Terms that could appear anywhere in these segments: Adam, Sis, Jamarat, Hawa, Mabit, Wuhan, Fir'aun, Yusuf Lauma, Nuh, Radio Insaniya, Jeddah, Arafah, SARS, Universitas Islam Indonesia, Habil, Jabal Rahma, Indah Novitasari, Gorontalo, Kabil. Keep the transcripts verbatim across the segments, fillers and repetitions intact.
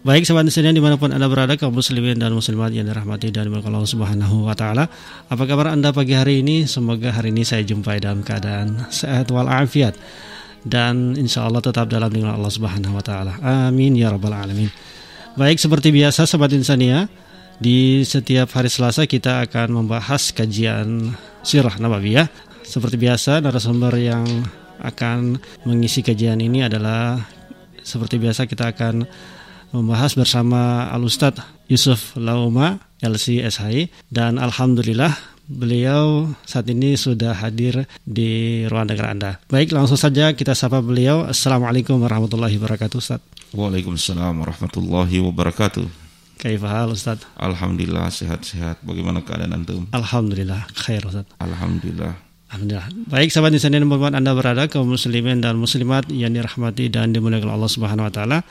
Baik, sahabat Insaniya dimanapun Anda berada, kaum muslimin dan muslimat yang dirahmati dan dimuliakan Allah Subhanahu wa taala. Apa kabar Anda pagi hari ini? Semoga hari ini saya jumpai dalam keadaan sehat walafiat dan insyaallah tetap dalam lindungan Allah Subhanahu wa taala. Amin ya rabbal alamin. Baik, seperti biasa sahabat Insaniya, di setiap hari Selasa kita akan membahas kajian sirah nabawiyah. Seperti biasa, narasumber yang akan mengisi kajian ini adalah seperti biasa kita akan membahas bersama Al-Ustaz Yusuf Lauma, L C S H I, dan alhamdulillah beliau saat ini sudah hadir di ruang dengar Anda. Baik, langsung saja kita sapa beliau. Assalamualaikum warahmatullahi wabarakatuh, Ustaz. Waalaikumsalam warahmatullahi wabarakatuh. Kaifahal, Ustaz? Alhamdulillah, sehat-sehat. Bagaimana keadaan antum? Alhamdulillah, khair, Ustaz. Alhamdulillah. Alhamdulillah. Baik, sahabat Insaniya yang bermanfaat Anda berada, kaum muslimin dan muslimat yang dirahmati dan dimuliakan Allah Subhanahu wa taala.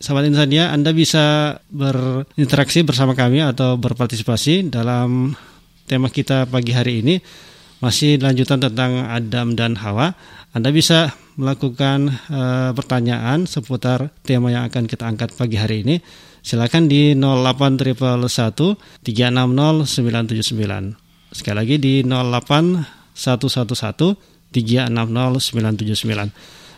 Sahabat Insaniya, Anda bisa berinteraksi bersama kami atau berpartisipasi dalam tema kita pagi hari ini, masih lanjutan tentang Adam dan Hawa. Anda bisa melakukan e, pertanyaan seputar tema yang akan kita angkat pagi hari ini. Silakan di nol delapan satu satu satu tiga enam nol sembilan tujuh sembilan. Sekali lagi di nol delapan satu satu satu tiga enam nol sembilan tujuh sembilan.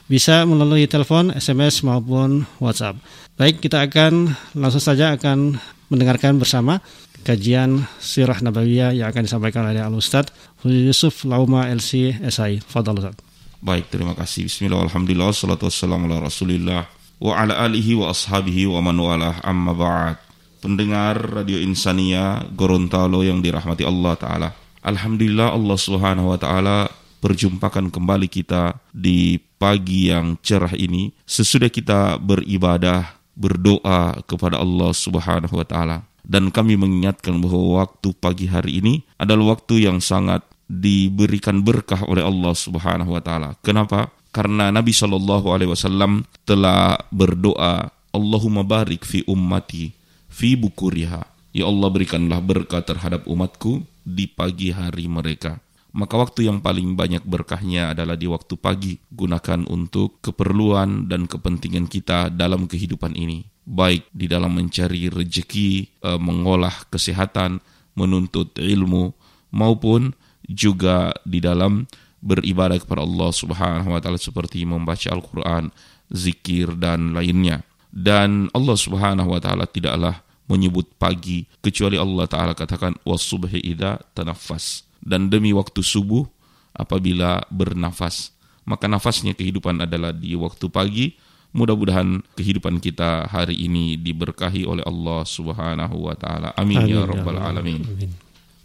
Bisa melalui telepon, S M S maupun WhatsApp. Baik, kita akan langsung saja akan mendengarkan bersama kajian Sirah Nabawiyah yang akan disampaikan oleh Al-Ustaz Yusuf Lauma L C S I. Fadhal, Ustaz. Baik, terima kasih. Bismillah, alhamdulillah, salatu wassalamu ala rasulillah wa ala alihi wa ashabihi wa man walah, amma ba'd. Pendengar Radio Insaniya Gorontalo yang dirahmati Allah Ta'ala, alhamdulillah Allah Subhanahu wa Ta'ala perjumpakan kembali kita di pagi yang cerah ini sesudah kita beribadah, berdoa kepada Allah Subhanahu wa taala. Dan kami mengingatkan bahwa waktu pagi hari ini adalah waktu yang sangat diberikan berkah oleh Allah Subhanahu wa taala. Kenapa? Karena Nabi sallallahu alaihi wasallam telah berdoa, Allahumma barik fi ummati fi bukuriha. Ya Allah, berikanlah berkah terhadap umatku di pagi hari mereka. Maka waktu yang paling banyak berkahnya adalah di waktu pagi. Gunakan untuk keperluan dan kepentingan kita dalam kehidupan ini. Baik di dalam mencari rejeki, mengolah kesehatan, menuntut ilmu, maupun juga di dalam beribadah kepada Allah Subhanahu wa taala seperti membaca Al-Qur'an, zikir dan lainnya. Dan Allah Subhanahu wa taala tidaklah menyebut pagi kecuali Allah taala katakan was-subhi idza tanaffas. Dan demi waktu subuh apabila bernafas. Maka nafasnya kehidupan adalah di waktu pagi. Mudah-mudahan kehidupan kita hari ini diberkahi oleh Allah Subhanahu wa taala. Amin, amin ya rabbal alamin. Amin.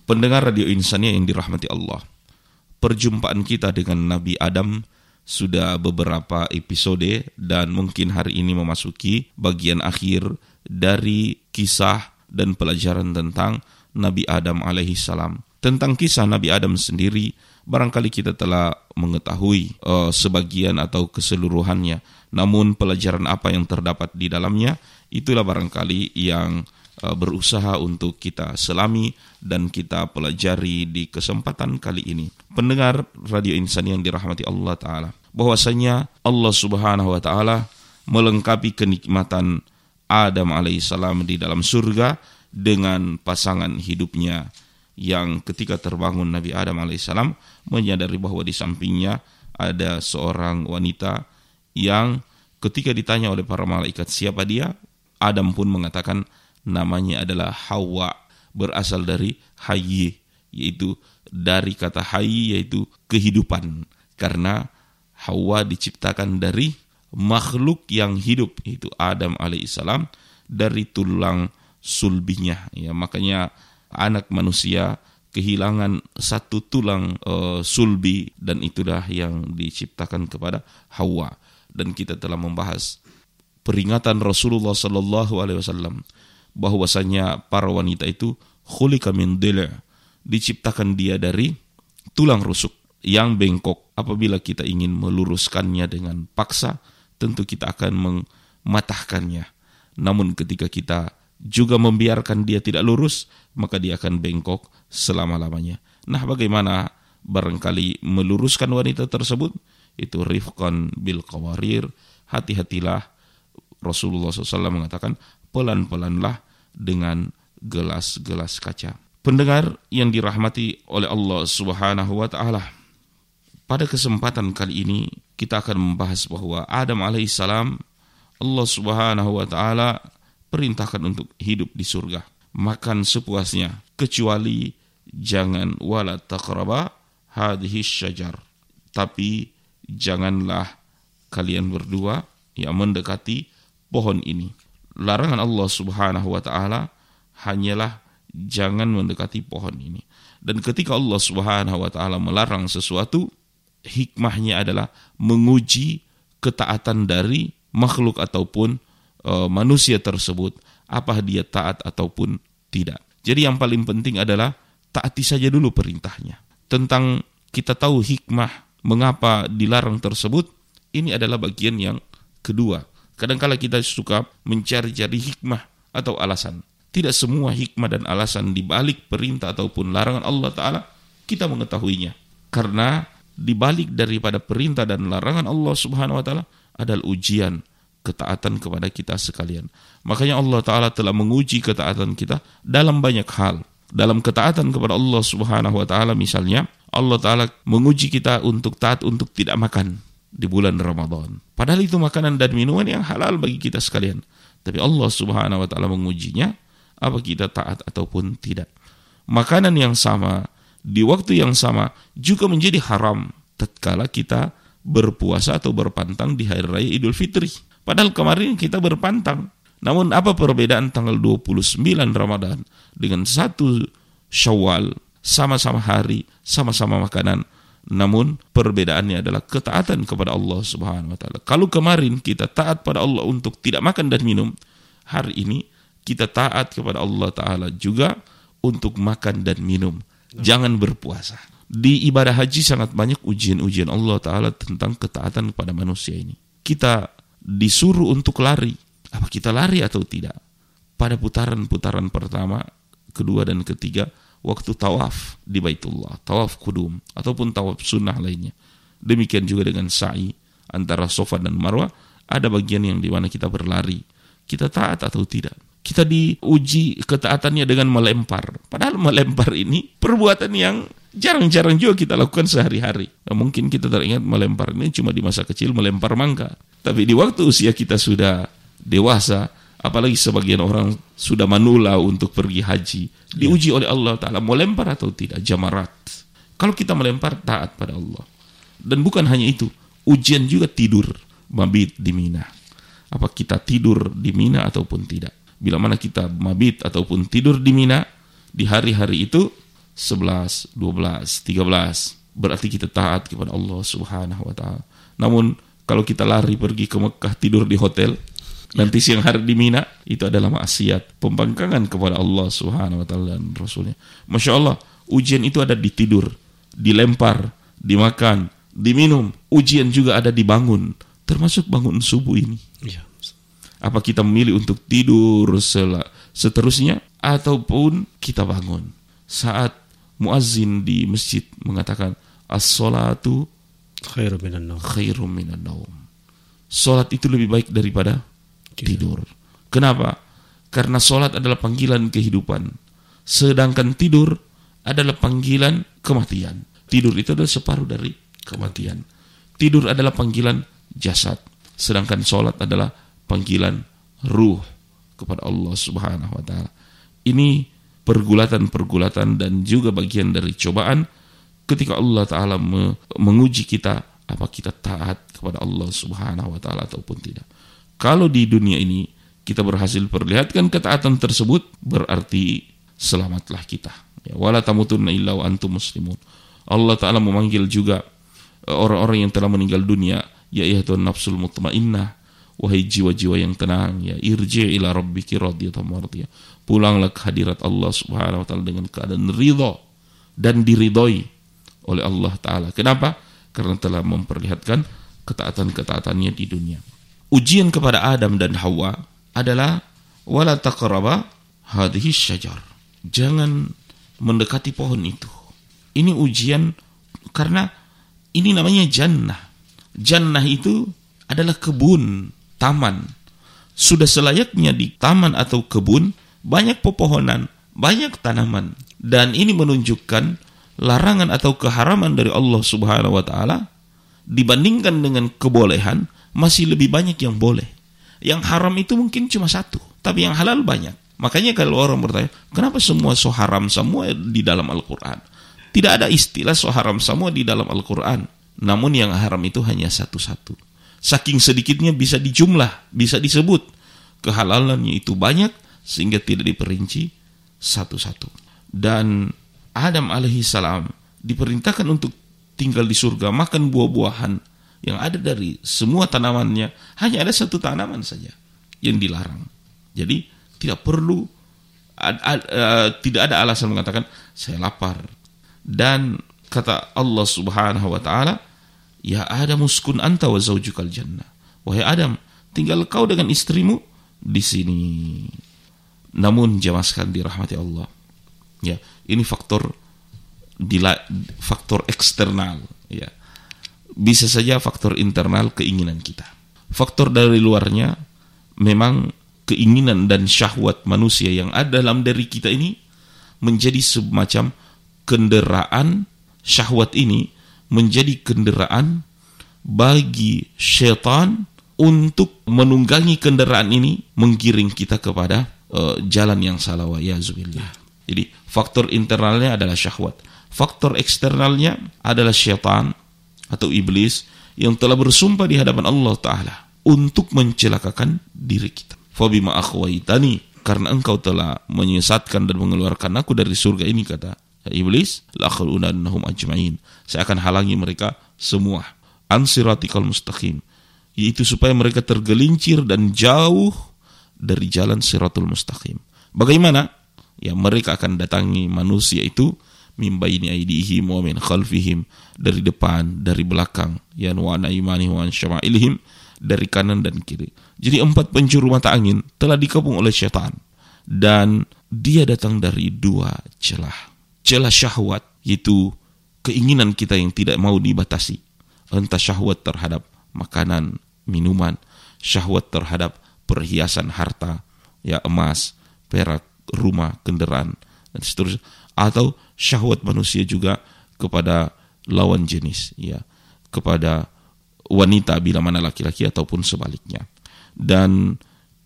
Pendengar Radio Insaniya yang dirahmati Allah. Perjumpaan kita dengan Nabi Adam sudah beberapa episode dan mungkin hari ini memasuki bagian akhir dari kisah dan pelajaran tentang Nabi Adam alaihi salam. Tentang kisah Nabi Adam sendiri, barangkali kita telah mengetahui uh, sebagian atau keseluruhannya. Namun pelajaran apa yang terdapat di dalamnya, itulah barangkali yang uh, berusaha untuk kita selami dan kita pelajari di kesempatan kali ini. Pendengar Radio Insani yang dirahmati Allah Ta'ala, bahwasanya Allah Subhanahu Wa Ta'ala melengkapi kenikmatan Adam alaihissalam di dalam surga dengan pasangan hidupnya, yang ketika terbangun Nabi Adam alaihissalam menyadari bahwa di sampingnya ada seorang wanita yang ketika ditanya oleh para malaikat siapa dia, Adam pun mengatakan namanya adalah Hawa, berasal dari hayy, yaitu dari kata hayy yaitu kehidupan, karena Hawa diciptakan dari makhluk yang hidup, yaitu Adam alaihissalam, dari tulang sulbinya, ya, makanya anak manusia kehilangan satu tulang e, sulbi, dan itulah yang diciptakan kepada Hawa. Dan kita telah membahas peringatan Rasulullah sallallahu alaihi wasallam bahwasanya para wanita itu khuliqa min dil', diciptakan dia dari tulang rusuk yang bengkok. Apabila kita ingin meluruskannya dengan paksa, tentu kita akan mematahkannya. Namun ketika kita juga membiarkan dia tidak lurus, maka dia akan bengkok selama-lamanya. Nah, bagaimana barangkali meluruskan wanita tersebut? Itu rifqan bil qawarir, hati-hatilah. Rasulullah sallallahu alaihi wasallam mengatakan pelan-pelanlah dengan gelas-gelas kaca. Pendengar yang dirahmati oleh Allah Subhanahu wa taala, pada kesempatan kali ini kita akan membahas bahwa Adam alaihissalam Allah Subhanahu wa taala perintahkan untuk hidup di surga, makan sepuasnya, kecuali jangan wala taqraba hadhihi syajar, tapi janganlah kalian berdua yang mendekati pohon ini. Larangan Allah Subhanahu wa taala hanyalah jangan mendekati pohon ini. Dan ketika Allah Subhanahu wa taala melarang sesuatu, hikmahnya adalah menguji ketaatan dari makhluk ataupun e, manusia tersebut, apa dia taat ataupun tidak. Jadi yang paling penting adalah taati saja dulu perintahnya. Tentang kita tahu hikmah mengapa dilarang tersebut, ini adalah bagian yang kedua. Kadangkala kita suka mencari-cari hikmah atau alasan. Tidak semua hikmah dan alasan di balik perintah ataupun larangan Allah Ta'ala kita mengetahuinya. Karena di balik daripada perintah dan larangan Allah Subhanahu wa taala adalah ujian ketaatan kepada kita sekalian. Makanya Allah Ta'ala telah menguji ketaatan kita dalam banyak hal. Dalam ketaatan kepada Allah Subhanahu wa taala misalnya, Allah Ta'ala menguji kita untuk taat untuk tidak makan di bulan Ramadan. Padahal itu makanan dan minuman yang halal bagi kita sekalian. Tapi Allah Subhanahu wa taala mengujinya apa kita taat ataupun tidak. Makanan yang sama di waktu yang sama juga menjadi haram tatkala kita berpuasa atau berpantang di hari raya Idul Fitri. Padahal kemarin kita berpantang. Namun apa perbedaan tanggal dua puluh sembilan Ramadan dengan satu Syawal? Sama-sama hari, sama-sama makanan. Namun perbedaannya adalah ketaatan kepada Allah Subhanahu wa taala. Kalau kemarin kita taat pada Allah untuk tidak makan dan minum, hari ini kita taat kepada Allah Ta'ala juga untuk makan dan minum. Jangan berpuasa. Di ibadah haji sangat banyak ujian-ujian Allah Ta'ala tentang ketaatan kepada manusia ini. Kita disuruh untuk lari. Apa kita lari atau tidak? Pada putaran-putaran pertama, kedua, dan ketiga, waktu tawaf di Baitullah, tawaf kudum, ataupun tawaf sunnah lainnya. Demikian juga dengan sa'i antara Safa dan Marwa, ada bagian yang dimana kita berlari. Kita taat atau tidak? Kita diuji ketaatannya dengan melempar. Padahal melempar ini perbuatan yang jarang-jarang juga kita lakukan sehari-hari. Nah, mungkin kita teringat melempar ini cuma di masa kecil melempar mangga. Tapi di waktu usia kita sudah dewasa, apalagi sebagian orang sudah manula untuk pergi haji, diuji oleh Allah Ta'ala melempar atau tidak, jamarat. Kalau kita melempar, taat pada Allah. Dan bukan hanya itu, ujian juga tidur, mabit di Mina. Apa kita tidur di Mina ataupun tidak? Bila mana kita mabit ataupun tidur di Mina di hari-hari itu, sebelas, dua belas, tiga belas, berarti kita taat kepada Allah Subhanahu wa taala. Namun kalau kita lari pergi ke Mekah tidur di hotel, nanti siang hari di Mina, itu adalah maksiat, pembangkangan kepada Allah Subhanahu wa taala dan Rasulnya. Masya Allah, ujian itu ada di tidur, dilempar, dimakan, diminum. Ujian juga ada di bangun, termasuk bangun subuh ini. Iya. Apa kita memilih untuk tidur seterusnya ataupun kita bangun saat muazzin di masjid mengatakan as-salatu khairu minan naum, khairu minan naum. Salat itu lebih baik daripada tidur. Kenapa? Karena salat adalah panggilan kehidupan, sedangkan tidur adalah panggilan kematian. Tidur itu adalah separuh dari kematian. Tidur adalah panggilan jasad, sedangkan salat adalah panggilan ruh kepada Allah Subhanahu wa taala. Ini pergulatan-pergulatan dan juga bagian dari cobaan ketika Allah Ta'ala me- menguji kita, apa kita taat kepada Allah Subhanahu wa taala ataupun tidak. Kalau di dunia ini kita berhasil perlihatkan ketaatan tersebut, berarti selamatlah kita. Ya, wala tamutunna illa wa antum muslimun. Allah Ta'ala memanggil juga orang-orang yang telah meninggal dunia, ya ayyuhan nafsul mutmainnah, wahai jiwa-jiwa yang tenang, ya irji ila rabbiki radiyatan mardiyah, pulanglah ke hadirat Allah Subhanahu wa taala dengan keadaan ridha dan diridhoi oleh Allah Ta'ala. Kenapa? Karena telah memperlihatkan ketaatan-ketaatannya di dunia. Ujian kepada Adam dan Hawa adalah wala taqraba hadhihi syajar, jangan mendekati pohon itu. Ini ujian karena ini namanya jannah. Jannah itu adalah kebun, taman. sudah selayaknya di taman atau kebun, banyak pepohonan, banyak tanaman. Dan ini menunjukkan larangan atau keharaman dari Allah Subhanahu wa taala dibandingkan dengan kebolehan, masih lebih banyak yang boleh. Yang haram itu mungkin cuma satu, tapi yang halal banyak. Makanya kalau orang bertanya, kenapa semua so haram semua di dalam Al-Qur'an? Tidak ada istilah so haram semua di dalam Al-Qur'an. Namun yang haram itu hanya satu-satu. Saking sedikitnya bisa dijumlah, bisa disebut. Kehalalannya itu banyak sehingga tidak diperinci satu-satu. Dan Adam alaihissalam diperintahkan untuk tinggal di surga, makan buah-buahan yang ada dari semua tanamannya. Hanya ada satu tanaman saja yang dilarang. Jadi tidak perlu, ad, ad, uh, tidak ada alasan mengatakan saya lapar. Dan kata Allah Subhanahu wa ta'ala, ya Adam uskun anta wa zaujukal jannah. Wahai Adam, tinggal kau dengan istrimu di sini. Namun jamaah sekalian dirahmati Allah, ya, ini faktor dila- faktor eksternal, ya. Bisa saja faktor internal keinginan kita. Faktor dari luarnya memang keinginan dan syahwat manusia yang ada dalam diri kita ini menjadi semacam kendaraan. Syahwat ini menjadi kendaraan bagi setan untuk menunggangi kendaraan ini, menggiring kita kepada uh, jalan yang salah, wa ya'zubillah. Jadi faktor internalnya adalah syahwat, faktor eksternalnya adalah setan atau iblis yang telah bersumpah di hadapan Allah Ta'ala untuk mencelakakan diri kita. Fa bima aghwaytani, karena engkau telah menyesatkan dan mengeluarkan aku dari surga ini, kata iblis, la'akhlunannahum ajma'in, saya akan halangi mereka semua, an siratikal mustaqim, yaitu supaya mereka tergelincir dan jauh dari jalan siratul mustaqim. Bagaimana? Ya, mereka akan datangi manusia itu min baini aidihim wa min khalfihim, dari depan, dari belakang, ya nu'ana imani wa an syama'ilihim, dari kanan dan kiri. Jadi empat penjuru mata angin telah dikepung oleh syaitan, dan dia datang dari dua celah. Celah syahwat, yaitu keinginan kita yang tidak mau dibatasi. Entah syahwat terhadap makanan, minuman, syahwat terhadap perhiasan harta, ya emas, perak, rumah, kendaraan, dan seterusnya. Atau syahwat manusia juga kepada lawan jenis, ya, kepada wanita bila mana laki-laki ataupun sebaliknya. Dan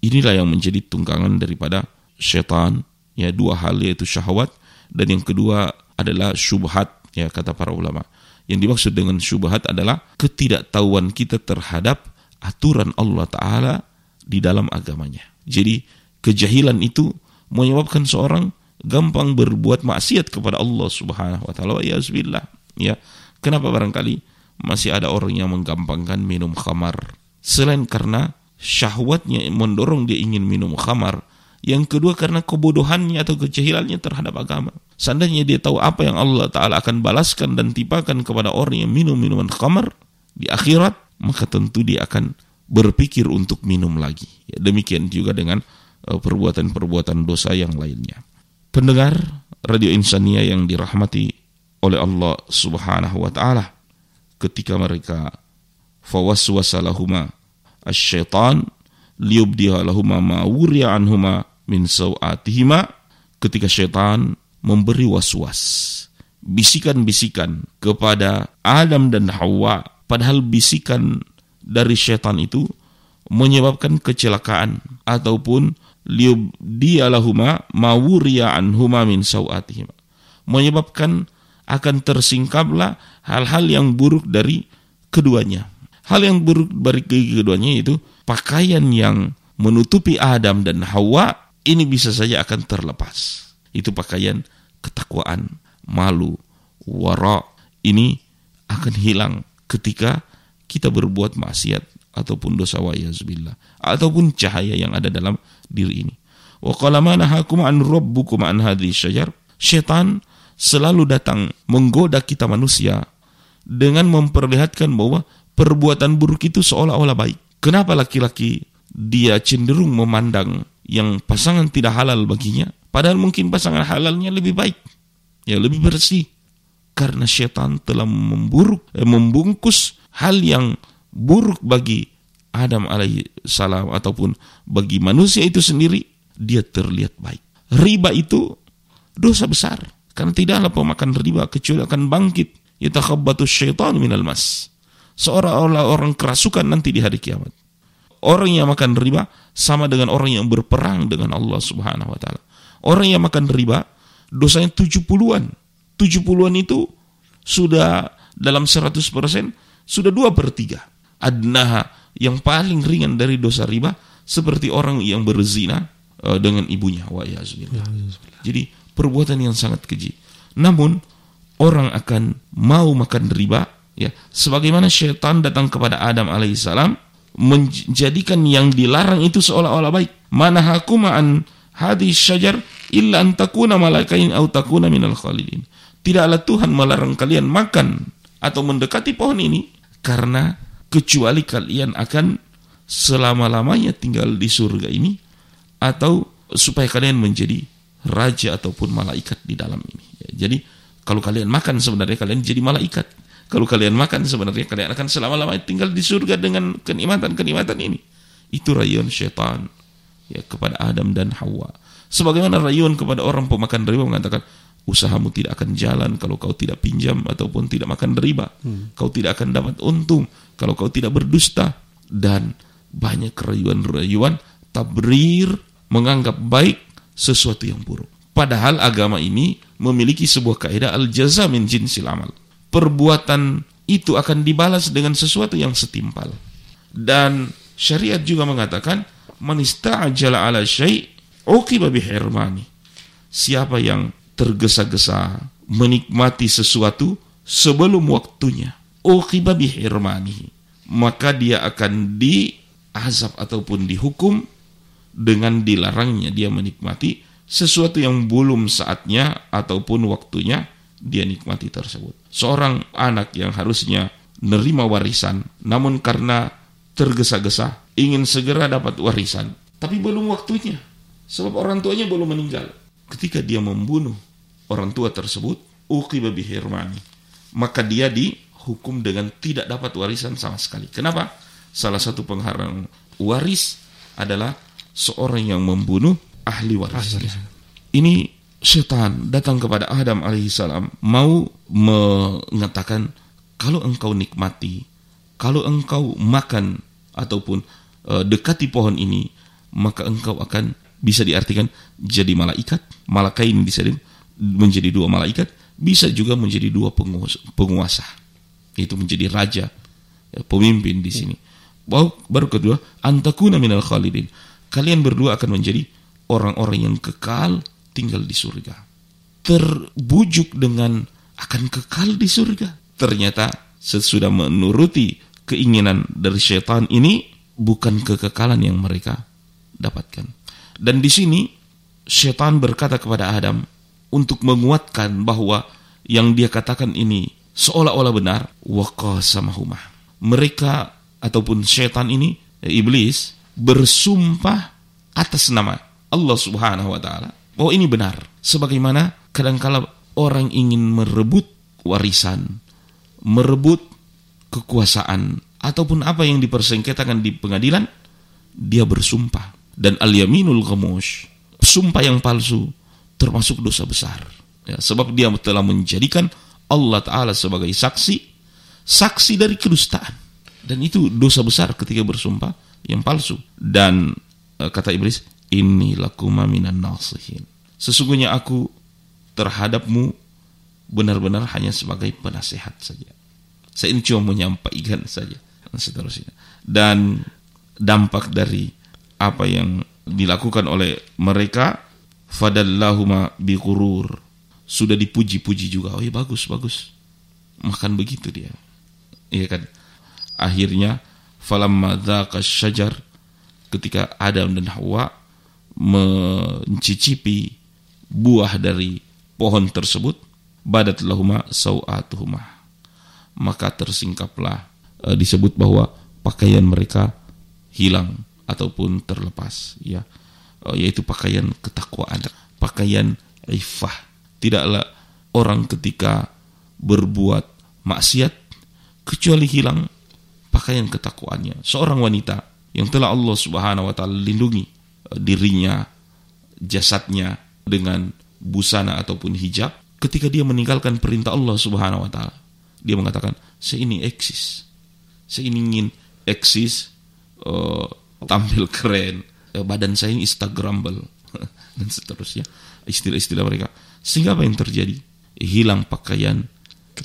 inilah yang menjadi tunggangan daripada setan, ya, dua hal, yaitu syahwat. Dan yang kedua adalah syubhat, ya, kata para ulama. Yang dimaksud dengan syubhat adalah ketidaktahuan kita terhadap aturan Allah Ta'ala di dalam agamanya. Jadi kejahilan itu menyebabkan seorang gampang berbuat maksiat kepada Allah Subhanahu wa ta'ala, ya bismillah, ya. Kenapa barangkali masih ada orang yang menggampangkan minum khamar? Selain karena syahwatnya mendorong dia ingin minum khamar, yang kedua karena kebodohannya atau kejahilannya terhadap agama. Seandainya dia tahu apa yang Allah Ta'ala akan balaskan dan timpakan kepada orang yang minum minuman khamar di akhirat, maka tentu dia akan berpikir untuk minum lagi. Ya, demikian juga dengan uh, perbuatan-perbuatan dosa yang lainnya. Pendengar Radio Insaniya yang dirahmati oleh Allah Subhanahu wa ta'ala, ketika mereka fawaswasa lahuma asyaitan liyubdiha lahuma ma wuriya anhuma min sawatihima, ketika syaitan memberi waswas, bisikan-bisikan kepada Adam dan Hawa, padahal bisikan dari syaitan itu menyebabkan kecelakaan, ataupun liyubdiha lahuma ma wuriya anhuma min sawatihima, menyebabkan akan tersingkaplah hal-hal yang buruk dari keduanya. Hal yang buruk dari keduanya itu pakaian yang menutupi Adam dan Hawa ini bisa saja akan terlepas. Itu pakaian ketakwaan, malu, wara, ini akan hilang ketika kita berbuat maksiat ataupun dosa, wa ya'zubillah, ataupun cahaya yang ada dalam diri ini. Wa qala ma nahakum an rabbukum an hadhihi syajar. Syaitan selalu datang menggoda kita manusia dengan memperlihatkan bahwa perbuatan buruk itu seolah-olah baik. Kenapa laki-laki dia cenderung memandang yang pasangan tidak halal baginya, padahal mungkin pasangan halalnya lebih baik, ya, lebih bersih. Karena setan telah memburuk, eh, membungkus hal yang buruk bagi Adam alaihissalam ataupun bagi manusia itu sendiri, dia terlihat baik. Riba itu dosa besar, karena tidaklah pemakan riba kecuali akan bangkit, yatakhabbatus syaitan minal mas, seolah-olah orang kerasukan nanti di hari kiamat. Orang yang makan riba sama dengan orang yang berperang dengan Allah Subhanahu wa taala. Orang yang makan riba dosanya tujuh puluhan. tujuh puluhan itu sudah dalam seratus persen sudah dua per tiga. Adnaha, yang paling ringan dari dosa riba seperti orang yang berzina dengan ibunya, wa ya'zubillah. Jadi perbuatan yang sangat keji. Namun orang akan mau makan riba, ya, sebagaimana syaitan datang kepada Adam alaihissalam menjadikan yang dilarang itu seolah-olah baik. Manahakuma an hadis syajar illa an takuna malakain au takuna minal khalidin. Tidaklah Tuhan melarang kalian makan atau mendekati pohon ini karena kecuali kalian akan selama-lamanya tinggal di surga ini atau supaya kalian menjadi raja ataupun malaikat di dalam ini. Ya, jadi kalau kalian makan sebenarnya kalian jadi malaikat. Kalau kalian makan sebenarnya kalian akan selama-lamanya tinggal di surga dengan kenikmatan-kenikmatan ini. Itu rayuan syaitan, ya, kepada Adam dan Hawa. Sebagaimana rayuan kepada orang pemakan riba mengatakan, usahamu tidak akan jalan kalau kau tidak pinjam ataupun tidak makan riba. Hmm. Kau tidak akan dapat untung kalau kau tidak berdusta. Dan banyak rayuan-rayuan tabrir, menganggap baik sesuatu yang buruk. Padahal agama ini memiliki sebuah kaidah al-jaza min jinsil amal. Perbuatan itu akan dibalas dengan sesuatu yang setimpal. Dan syariat juga mengatakan, man ista'jala ala syai' uqiba bihirmani. Siapa yang tergesa-gesa menikmati sesuatu sebelum waktunya, uqiba bihirmanihi, maka dia akan diazab ataupun dihukum dengan dilarangnya dia menikmati sesuatu yang belum saatnya ataupun waktunya dia nikmati tersebut. Seorang anak yang harusnya menerima warisan, namun karena tergesa-gesa ingin segera dapat warisan, tapi belum waktunya sebab orang tuanya belum meninggal. Ketika dia membunuh orang tua tersebut, uqiba bihirmani, maka dia dihukum dengan tidak dapat warisan sama sekali. Kenapa? Salah satu penghalang waris adalah seorang yang membunuh ahli warisnya. Ini setan datang kepada Adam alaihissalam mau mengatakan, kalau engkau nikmati, kalau engkau makan ataupun uh, dekati pohon ini, maka engkau akan bisa diartikan jadi malaikat. Malakain bisa menjadi dua malaikat, bisa juga menjadi dua penguasa. Itu menjadi raja, pemimpin di sini. Baru kedua, antakuna minal khalidin, kalian berdua akan menjadi orang-orang yang kekal tinggal di surga. Terbujuk dengan akan kekal di surga, ternyata sesudah menuruti keinginan dari syaitan ini, bukan kekekalan yang mereka dapatkan. Dan di sini syaitan berkata kepada Adam untuk menguatkan bahwa yang dia katakan ini seolah-olah benar, waqasamahuma, mereka ataupun syaitan ini, iblis, bersumpah atas nama Allah Subhanahu wa taala bahwa ini benar. Sebagaimana kadangkala orang ingin merebut warisan, merebut kekuasaan ataupun apa yang dipersengketakan di pengadilan, dia bersumpah. Dan al-yaminul ghamush, sumpah yang palsu, termasuk dosa besar, ya, sebab dia telah menjadikan Allah Ta'ala sebagai saksi, saksi dari kedustaan. Dan itu dosa besar ketika bersumpah yang palsu. Dan uh, kata iblis, inni lakuma minan nasihin, sesungguhnya aku terhadapmu benar-benar hanya sebagai penasehat saja, saya ini cuma menyampaikan saja, dan seterusnya. Dan dampak dari apa yang dilakukan oleh mereka, fadallahuma bighurur, sudah dipuji-puji juga, oh ya bagus, bagus, makan begitu dia, iya kan. Akhirnya falamma dzaqash syajar, ketika Adam dan Hawa mencicipi buah dari pohon tersebut, badat lahuma sau'atuhuma, maka tersingkaplah, disebut bahwa pakaian mereka hilang ataupun terlepas, ya, yaitu pakaian ketakwaan, pakaian iffah. Tidaklah orang ketika berbuat maksiat kecuali hilang pakaian ketakwaannya. Seorang wanita yang telah Allah Subhanahu wa taala lindungi dirinya, jasadnya dengan busana ataupun hijab, ketika dia meninggalkan perintah Allah Subhanahu wa taala, dia mengatakan, "Saya ini eksis. Saya ini ingin eksis, uh, tampil keren, uh, badan saya ini Instagramable." Dan seterusnya, istilah-istilah mereka. Sehingga apa yang terjadi? Hilang pakaian,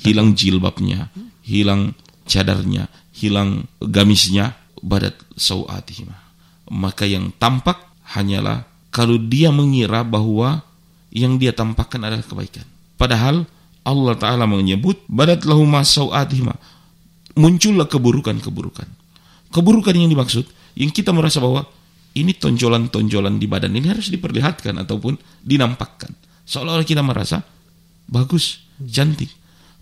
hilang jilbabnya, hilang cadarnya, hilang gamisnya, badat sawatihima. Maka yang tampak hanyalah kalau dia mengira bahwa yang dia tampakkan adalah kebaikan. Padahal Allah Ta'ala menyebut badat lahuma sawatihima, muncullah keburukan-keburukan. Keburukan yang dimaksud, yang kita merasa bahwa ini tonjolan-tonjolan di badan ini harus diperlihatkan ataupun dinampakkan. Seolah-olah kita merasa bagus, cantik.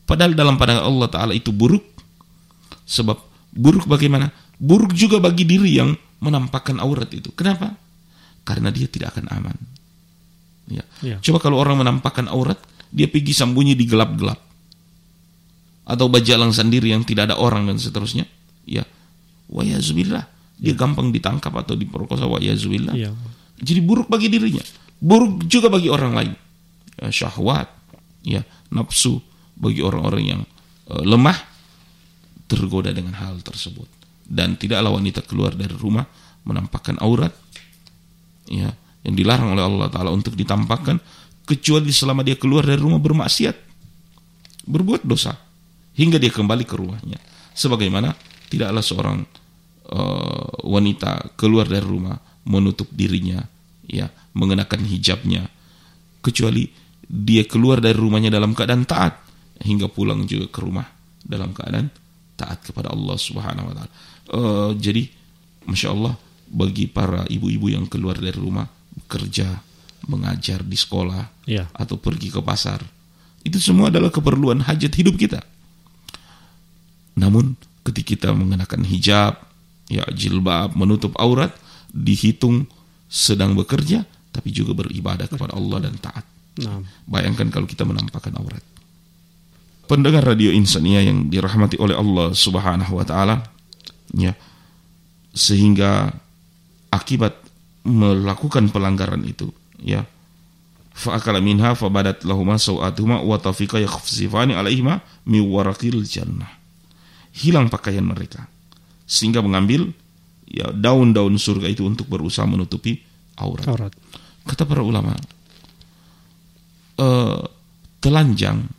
Padahal dalam pandangan Allah Ta'ala itu buruk. Sebab buruk bagaimana? Buruk juga bagi diri yang menampakkan aurat itu. Kenapa? Karena dia tidak akan aman. Ya. Ya. Coba kalau orang menampakkan aurat, dia pergi sembunyi di gelap-gelap. Atau bajalang sendiri yang tidak ada orang dan seterusnya. Ya. Wa yazubillah. Dia ya. gampang ditangkap atau diperkosa. Wa yazubillah. Ya. Jadi buruk bagi dirinya. Buruk juga bagi orang lain. Ya, syahwat. Ya, nafsu. Bagi orang-orang yang uh, lemah, tergoda dengan hal tersebut. Dan tidaklah wanita keluar dari rumah menampakkan aurat, ya, yang dilarang oleh Allah Ta'ala untuk ditampakkan, kecuali selama dia keluar dari rumah bermaksiat, berbuat dosa, hingga dia kembali ke rumahnya. Sebagaimana tidaklah seorang uh, wanita keluar dari rumah menutup dirinya, ya, mengenakan hijabnya, kecuali dia keluar dari rumahnya dalam keadaan taat, hingga pulang juga ke rumah dalam keadaan taat kepada Allah Subhanahu wa taala. Uh, jadi Masya Allah, bagi para ibu-ibu yang keluar dari rumah bekerja, mengajar di sekolah, ya, atau pergi ke pasar, itu semua adalah keperluan hajat hidup kita. Namun ketika kita mengenakan hijab, ya, jilbab, menutup aurat, dihitung sedang bekerja tapi juga beribadah kepada Allah dan taat. Nah. Bayangkan kalau kita menampakkan aurat. Pendengar Radio Insaniya yang dirahmati oleh Allah Subhanahu wa taala, ya, sehingga akibat melakukan pelanggaran itu, ya, fa akala minha fa badat lahuma sawatuhuma wa tafiqa yakhfifani alaihima mi waraqil jannah. Hilang pakaian mereka sehingga mengambil, ya, daun-daun surga itu untuk berusaha menutupi aurat. Aurat. Kata para ulama, uh, telanjang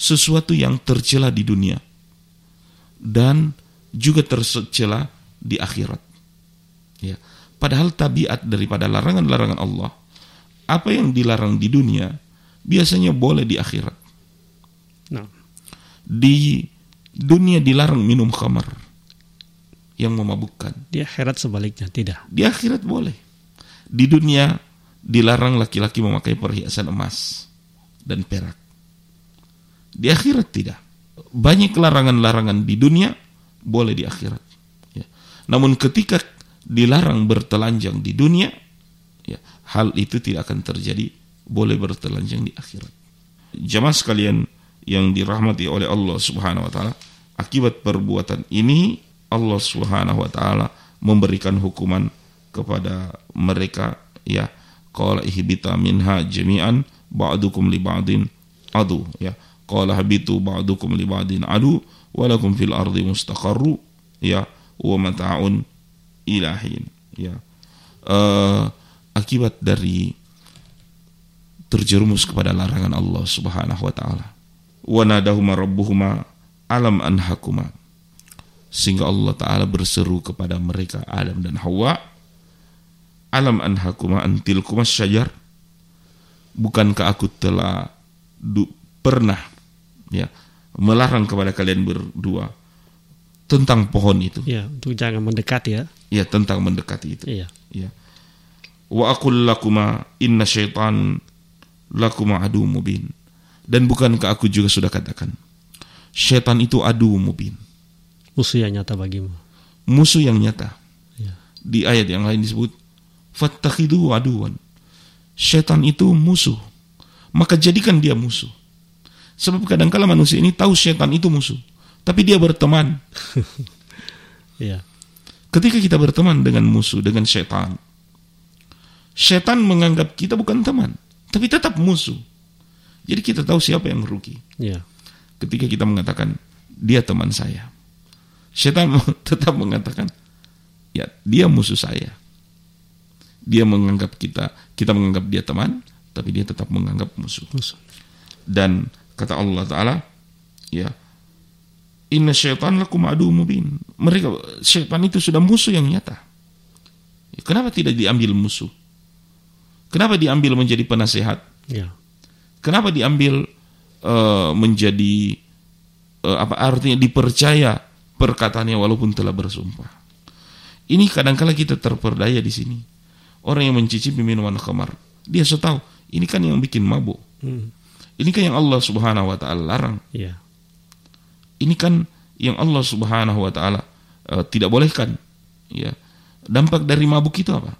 sesuatu yang tercela di dunia dan juga tercela di akhirat. Ya. Padahal tabiat daripada larangan-larangan Allah, apa yang dilarang di dunia biasanya boleh di akhirat. Nah. Di dunia dilarang minum khamar yang memabukkan. Di akhirat sebaliknya tidak. Di akhirat boleh. Di dunia dilarang laki-laki memakai perhiasan emas dan perak. Di akhirat tidak. Banyak larangan-larangan di dunia boleh di akhirat, ya. Namun ketika dilarang bertelanjang di dunia, ya, hal itu tidak akan terjadi. Boleh bertelanjang di akhirat. Jamaah sekalian yang dirahmati oleh Allah Subhanahu wa taala, akibat perbuatan ini Allah Subhanahu wa taala memberikan hukuman kepada mereka, ya. Qala ihbita minha jami'an ba'dukum li ba'din adu, ya. Qala habitu ba'dukum li ba'din adu wa lakum fil ardi mustaqarru, ya, wa mata'un ilahin, ya. Uh, akibat dari terjerumus kepada larangan Allah Subhanahu wa taala. Wa nadahuma rabbuhuma alam anhakuma. Sehingga Allah Ta'ala berseru kepada mereka, Adam dan Hawa, alam anhakuma antilkuma syajar. Bukankah aku telah du- pernah, ya, melarang kepada kalian berdua tentang pohon itu. Ya, untuk jangan mendekati, ya. Ya, tentang mendekati itu. Iya. Ya. Wa aqul lakuma inna syaitan lakuma adu mubin. Dan bukankah aku juga sudah katakan, syaitan itu adu mubin. Musuh yang nyata bagimu. Musuh yang nyata. Ya. Di ayat yang lain disebut fattakhidhu aduwan. Syaitan itu musuh. Maka jadikan dia musuh. Sebab kadang-kala manusia ini tahu syaitan itu musuh, tapi dia berteman. Iya. Ketika kita berteman dengan musuh, dengan setan, setan menganggap kita bukan teman, tapi tetap musuh. Jadi kita tahu siapa yang merugi. Iya. Ketika kita mengatakan dia teman saya, setan tetap mengatakan ya dia musuh saya. Dia menganggap kita, kita menganggap dia teman, tapi dia tetap menganggap musuh. musuh. Dan kata Allah Taala, ya, inna syaitan lakum aduwwun mubin. Mereka, syaitan itu sudah musuh yang nyata. Ya, kenapa tidak diambil musuh? Kenapa diambil menjadi penasehat? Ya. Kenapa diambil uh, menjadi uh, apa artinya dipercaya perkataannya walaupun telah bersumpah? Ini kadang-kala kita terperdaya di sini. Orang yang mencicipi minuman khamar, dia setahu ini kan yang bikin mabuk. Hmm. Ini kan yang Allah Subhanahu wa taala larang. Yeah. Ini kan yang Allah Subhanahu wa taala uh, tidak bolehkan. Ya. Dampak dari mabuk itu apa?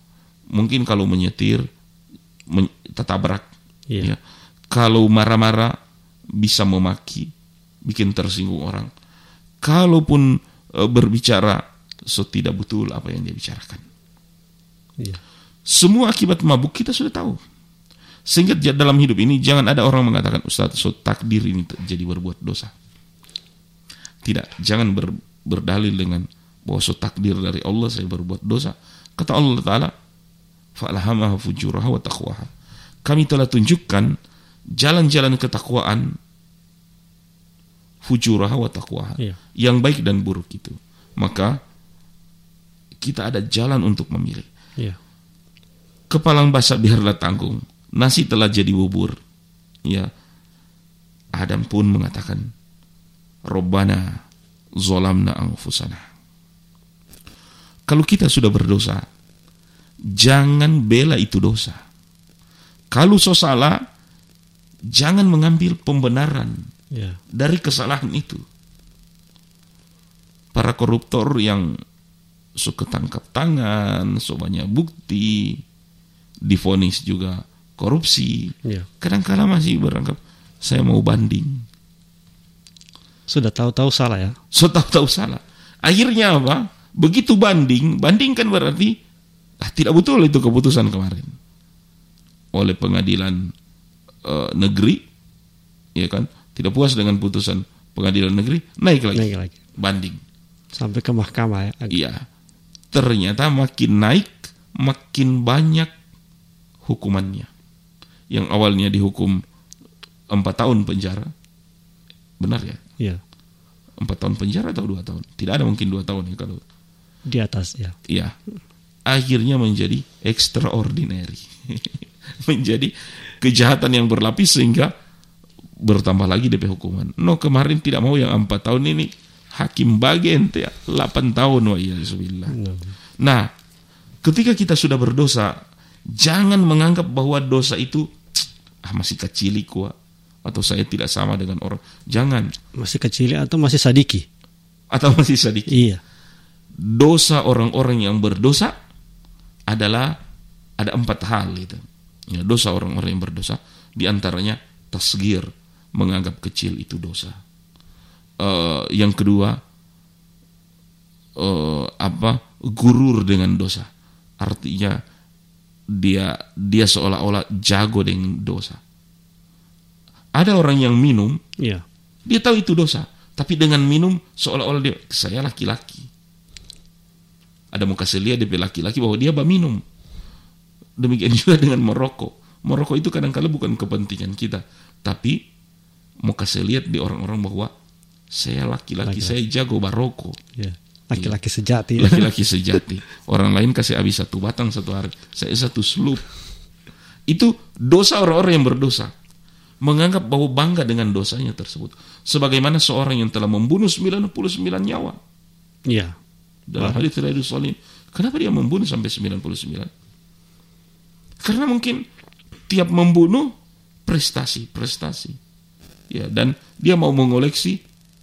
Mungkin kalau menyetir men- tertabrak. Yeah. Ya. Kalau marah-marah bisa memaki, bikin tersinggung orang. Kalaupun uh, berbicara so tidak betul apa yang dia bicarakan. Yeah. Semua akibat mabuk kita sudah tahu. Sehingga dalam hidup ini jangan ada orang mengatakan Ustaz, so takdir ini jadi berbuat dosa. Tidak, jangan ber, berdalil dengan bahwa so takdir dari Allah saya berbuat dosa. Kata Allah Ta'ala, fa'alhamaha fujuraha wa taqwaha. Kami telah tunjukkan jalan-jalan ketakwaan, fujuraha wa taqwaha, iya. yang baik dan buruk itu. Maka kita ada jalan untuk memilih. Iya. Kepalang basah biarlah tanggung, nasi telah jadi bubur. Ya, Adam pun mengatakan, Robbana zolamna anfusana. Kalau kita sudah berdosa, jangan bela itu dosa. Kalau so salah, jangan mengambil pembenaran yeah. dari kesalahan itu. Para koruptor yang suka tangkap tangan, so banyak bukti, divonis juga korupsi, ya. Kadang-kadang masih beranggap saya mau banding. Sudah tahu-tahu salah ya? Sudah tahu-tahu salah. Akhirnya apa? Begitu banding, banding kan berarti ah, tidak betul itu keputusan kemarin oleh pengadilan e, negeri, ya kan? Tidak puas dengan putusan pengadilan negeri, naik lagi, naik lagi. Banding sampai ke mahkamah ya? Iya. Ternyata makin naik, makin banyak hukumannya. Yang awalnya dihukum empat tahun penjara. Benar ya? Iya. empat tahun penjara atau dua tahun? Tidak ada mungkin dua tahun ya kalau di atas ya. Iya. Akhirnya menjadi extraordinary. Menjadi kejahatan yang berlapis sehingga bertambah lagi D P hukuman. No, kemarin tidak mau yang empat tahun ini hakim bagian ya, delapan tahun wa iyyasubillah. Nah, ketika kita sudah berdosa, jangan menganggap bahwa dosa itu ah masih kecil kuah atau saya tidak sama dengan orang. Jangan. Masih kecil atau masih sadiki? Atau masih sadiki. Iya. Dosa orang-orang yang berdosa adalah ada empat hal itu. Ya, dosa orang-orang yang berdosa di antaranya tasghir, menganggap kecil itu dosa. Uh, yang kedua uh, apa? Gurur dengan dosa. Artinya dia dia seolah-olah jago dengan dosa. Ada orang yang minum, yeah. dia tahu itu dosa, tapi dengan minum seolah-olah dia saya laki-laki. Ada muka selia dia laki-laki bahwa dia bah minum. Demikian juga dengan merokok. Merokok itu kadang-kadang bukan kepentingan kita, tapi muka selia di orang-orang bahwa saya laki-laki, laki-laki. Saya jago baroko. Yeah. Laki-laki sejati. Laki-laki sejati. Orang lain kasih habis satu batang satu hari. Saya satu selub. Itu dosa orang-orang yang berdosa. Menganggap bahwa bangga dengan dosanya tersebut. Sebagaimana seorang yang telah membunuh sembilan puluh sembilan nyawa. Iya. Dalam hadits riwayat Muslim. Kenapa dia membunuh sampai sembilan puluh sembilan? Karena mungkin tiap membunuh prestasi-prestasi. Ya, dan dia mau mengoleksi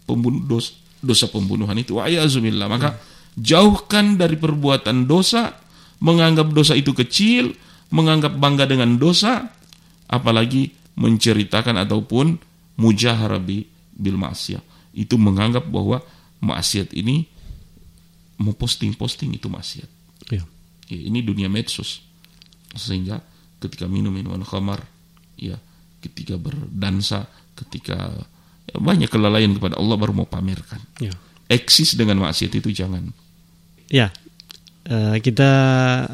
pembunuh dosa. Dosa pembunuhan itu wa'iyazumillah. Maka jauhkan dari perbuatan dosa, menganggap dosa itu kecil, menganggap bangga dengan dosa, apalagi menceritakan ataupun mujahara bil ma'siyah. Itu menganggap bahwa maksiat ini memposting-posting itu maksiat. Ya. Ya, ini dunia medsos. Sehingga ketika minum minuman khamar, ya, ketika berdansa, ketika ya, banyak kelalaian kepada Allah baru mau pamerkan. Ya. Eksis dengan maksiat itu jangan. Ya. Kita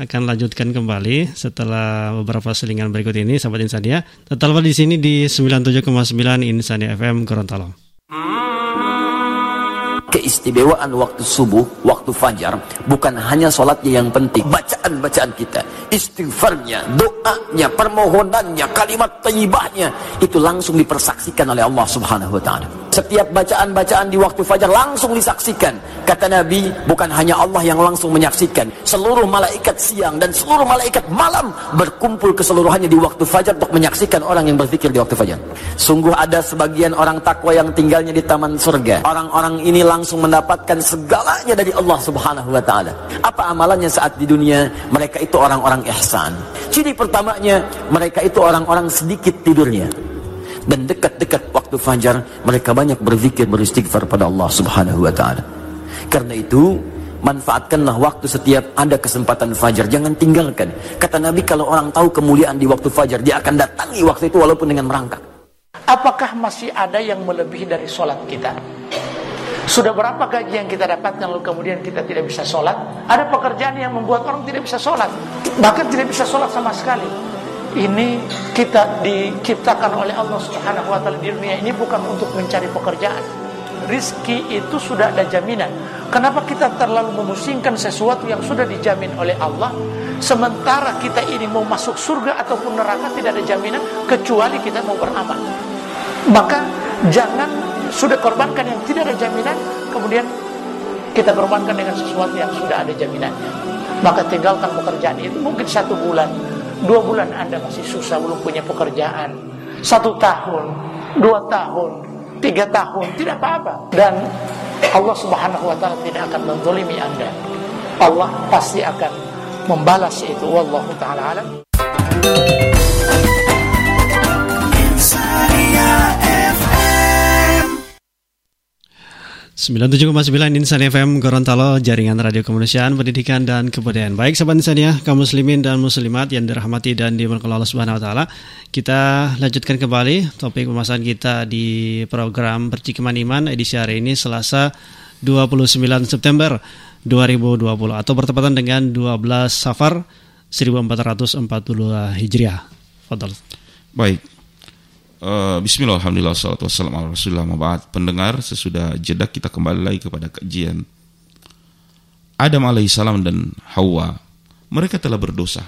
akan lanjutkan kembali setelah beberapa selingan berikut ini, sahabat Insania. Tetap di sini di sembilan puluh tujuh koma sembilan Insania F M Gorontalo. Keistimewaan waktu subuh, waktu fajar bukan hanya sholatnya yang penting, bacaan-bacaan kita, istighfarnya, doanya, permohonannya, kalimat thayyibahnya itu langsung dipersaksikan oleh Allah Subhanahu wa taala. Setiap bacaan-bacaan di waktu fajar langsung disaksikan. Kata Nabi, bukan hanya Allah yang langsung menyaksikan. Seluruh malaikat siang dan seluruh malaikat malam berkumpul keseluruhannya di waktu fajar untuk menyaksikan orang yang berzikir di waktu fajar. Sungguh ada sebagian orang takwa yang tinggalnya di taman surga. Orang-orang ini langsung mendapatkan segalanya dari Allah Subhanahu wa taala. Apa amalannya saat di dunia? Mereka itu orang-orang ihsan. Ciri pertamanya, mereka itu orang-orang sedikit tidurnya. Dan dekat-dekat waktu fajar mereka banyak berzikir, beristighfar pada Allah Subhanahu wa taala. Karena itu manfaatkanlah waktu setiap ada kesempatan fajar, jangan tinggalkan. Kata Nabi, kalau orang tahu kemuliaan di waktu fajar, dia akan datangi waktu itu walaupun dengan merangkak. Apakah masih ada yang melebihi dari sholat kita? Sudah berapa gaji yang kita dapatkan lalu kemudian kita tidak bisa sholat? Ada pekerjaan yang membuat orang tidak bisa sholat, bahkan tidak bisa sholat sama sekali. Ini kita diciptakan oleh Allah Subhanahu wa taala di dunia ini bukan untuk mencari pekerjaan. Rizki itu sudah ada jaminan. Kenapa kita terlalu memusingkan sesuatu yang sudah dijamin oleh Allah, sementara kita ini mau masuk surga ataupun neraka tidak ada jaminan kecuali kita mau beramal. Maka jangan sudah korbankan yang tidak ada jaminan, kemudian kita korbankan dengan sesuatu yang sudah ada jaminannya. Maka tinggalkan pekerjaan itu. Mungkin satu bulan, dua bulan Anda masih susah, belum punya pekerjaan. Satu tahun, dua tahun, tiga tahun, tidak apa-apa. Dan Allah Subhanahu wa ta'ala tidak akan menzalimi Anda. Allah pasti akan membalas itu. Wallahu ta'ala alam. sembilan puluh tujuh koma sembilan Insania F M Gorontalo, jaringan radio kemanusiaan, pendidikan dan kebudayaan. Baik sahabat Insania, kaum muslimin dan muslimat yang dirahmati dan diberkahi Allah Subhanahu wa taala, kita lanjutkan kembali topik pembahasan kita di program Percikan Iman edisi hari ini Selasa dua puluh sembilan September dua ribu dua puluh atau bertepatan dengan dua belas Safar seribu empat ratus empat puluh Hijriah. Fadhal. Baik. Uh, Bismillah, alhamdulillah, wassalatu wassalamu ala rasulillah, ma'ba'ad. Pendengar, sesudah jeda kita kembali lagi kepada kajian Adam alaihissalam dan Hawa. Mereka telah berdosa,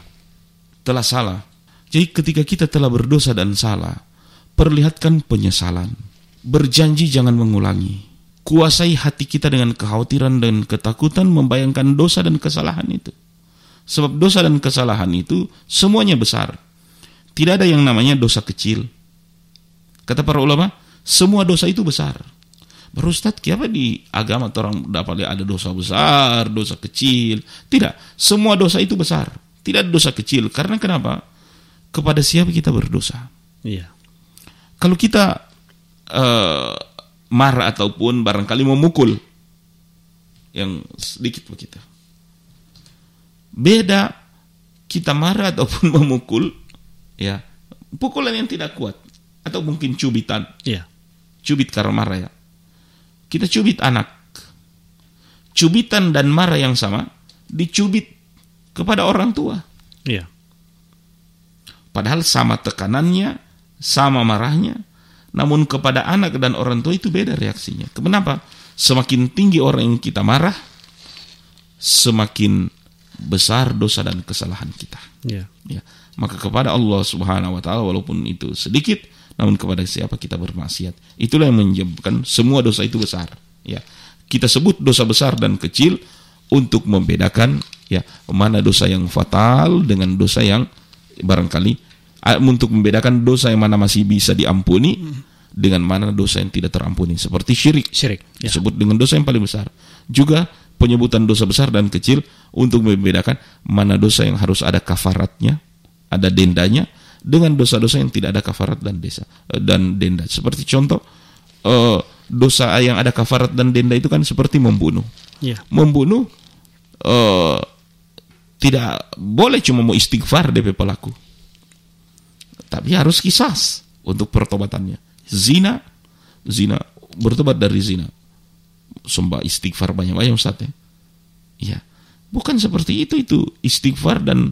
telah salah. Jadi ketika kita telah berdosa dan salah, perlihatkan penyesalan, berjanji jangan mengulangi, kuasai hati kita dengan kekhawatiran dan ketakutan membayangkan dosa dan kesalahan itu. Sebab dosa dan kesalahan itu semuanya besar. Tidak ada yang namanya dosa kecil. Kata para ulama, semua dosa itu besar. Baru Ustaz, kenapa di agama orang dapat lihat ada dosa besar, dosa kecil? Tidak, semua dosa itu besar. Tidak ada dosa kecil. Karena kenapa? Kepada siapa kita berdosa? Iya. Kalau kita uh, marah ataupun barangkali memukul, yang sedikit begitu. Beda kita marah ataupun memukul, ya, pukulan yang tidak kuat. Atau mungkin cubitan, ya. Cubit karena marah, ya. Kita cubit anak. Cubitan dan marah yang sama dicubit kepada orang tua, ya. Padahal sama tekanannya, sama marahnya, namun kepada anak dan orang tua itu beda reaksinya. Kenapa? Semakin tinggi orang yang kita marah, semakin besar dosa dan kesalahan kita, ya. Ya. Maka kepada Allah Subhanahu wa ta'ala walaupun itu sedikit, namun kepada siapa kita bermaksiat, itulah yang menyebabkan semua dosa itu besar, ya. Kita sebut dosa besar dan kecil untuk membedakan, ya, mana dosa yang fatal dengan dosa yang barangkali, untuk membedakan dosa yang mana masih bisa diampuni dengan mana dosa yang tidak terampuni. Seperti syirik, syirik, ya. Disebut dengan dosa yang paling besar. Juga penyebutan dosa besar dan kecil untuk membedakan mana dosa yang harus ada kafaratnya, ada dendanya, dengan dosa-dosa yang tidak ada kafarat dan desa dan denda. Seperti contoh, dosa yang ada kafarat dan denda itu kan seperti membunuh, ya. Membunuh uh, tidak boleh cuma mau istighfar D P pelaku, tapi harus kisas untuk pertobatannya. Zina, zina bertobat dari zina, sembah istighfar banyak-banyak Ustaz ya. Iya, bukan seperti itu itu istighfar dan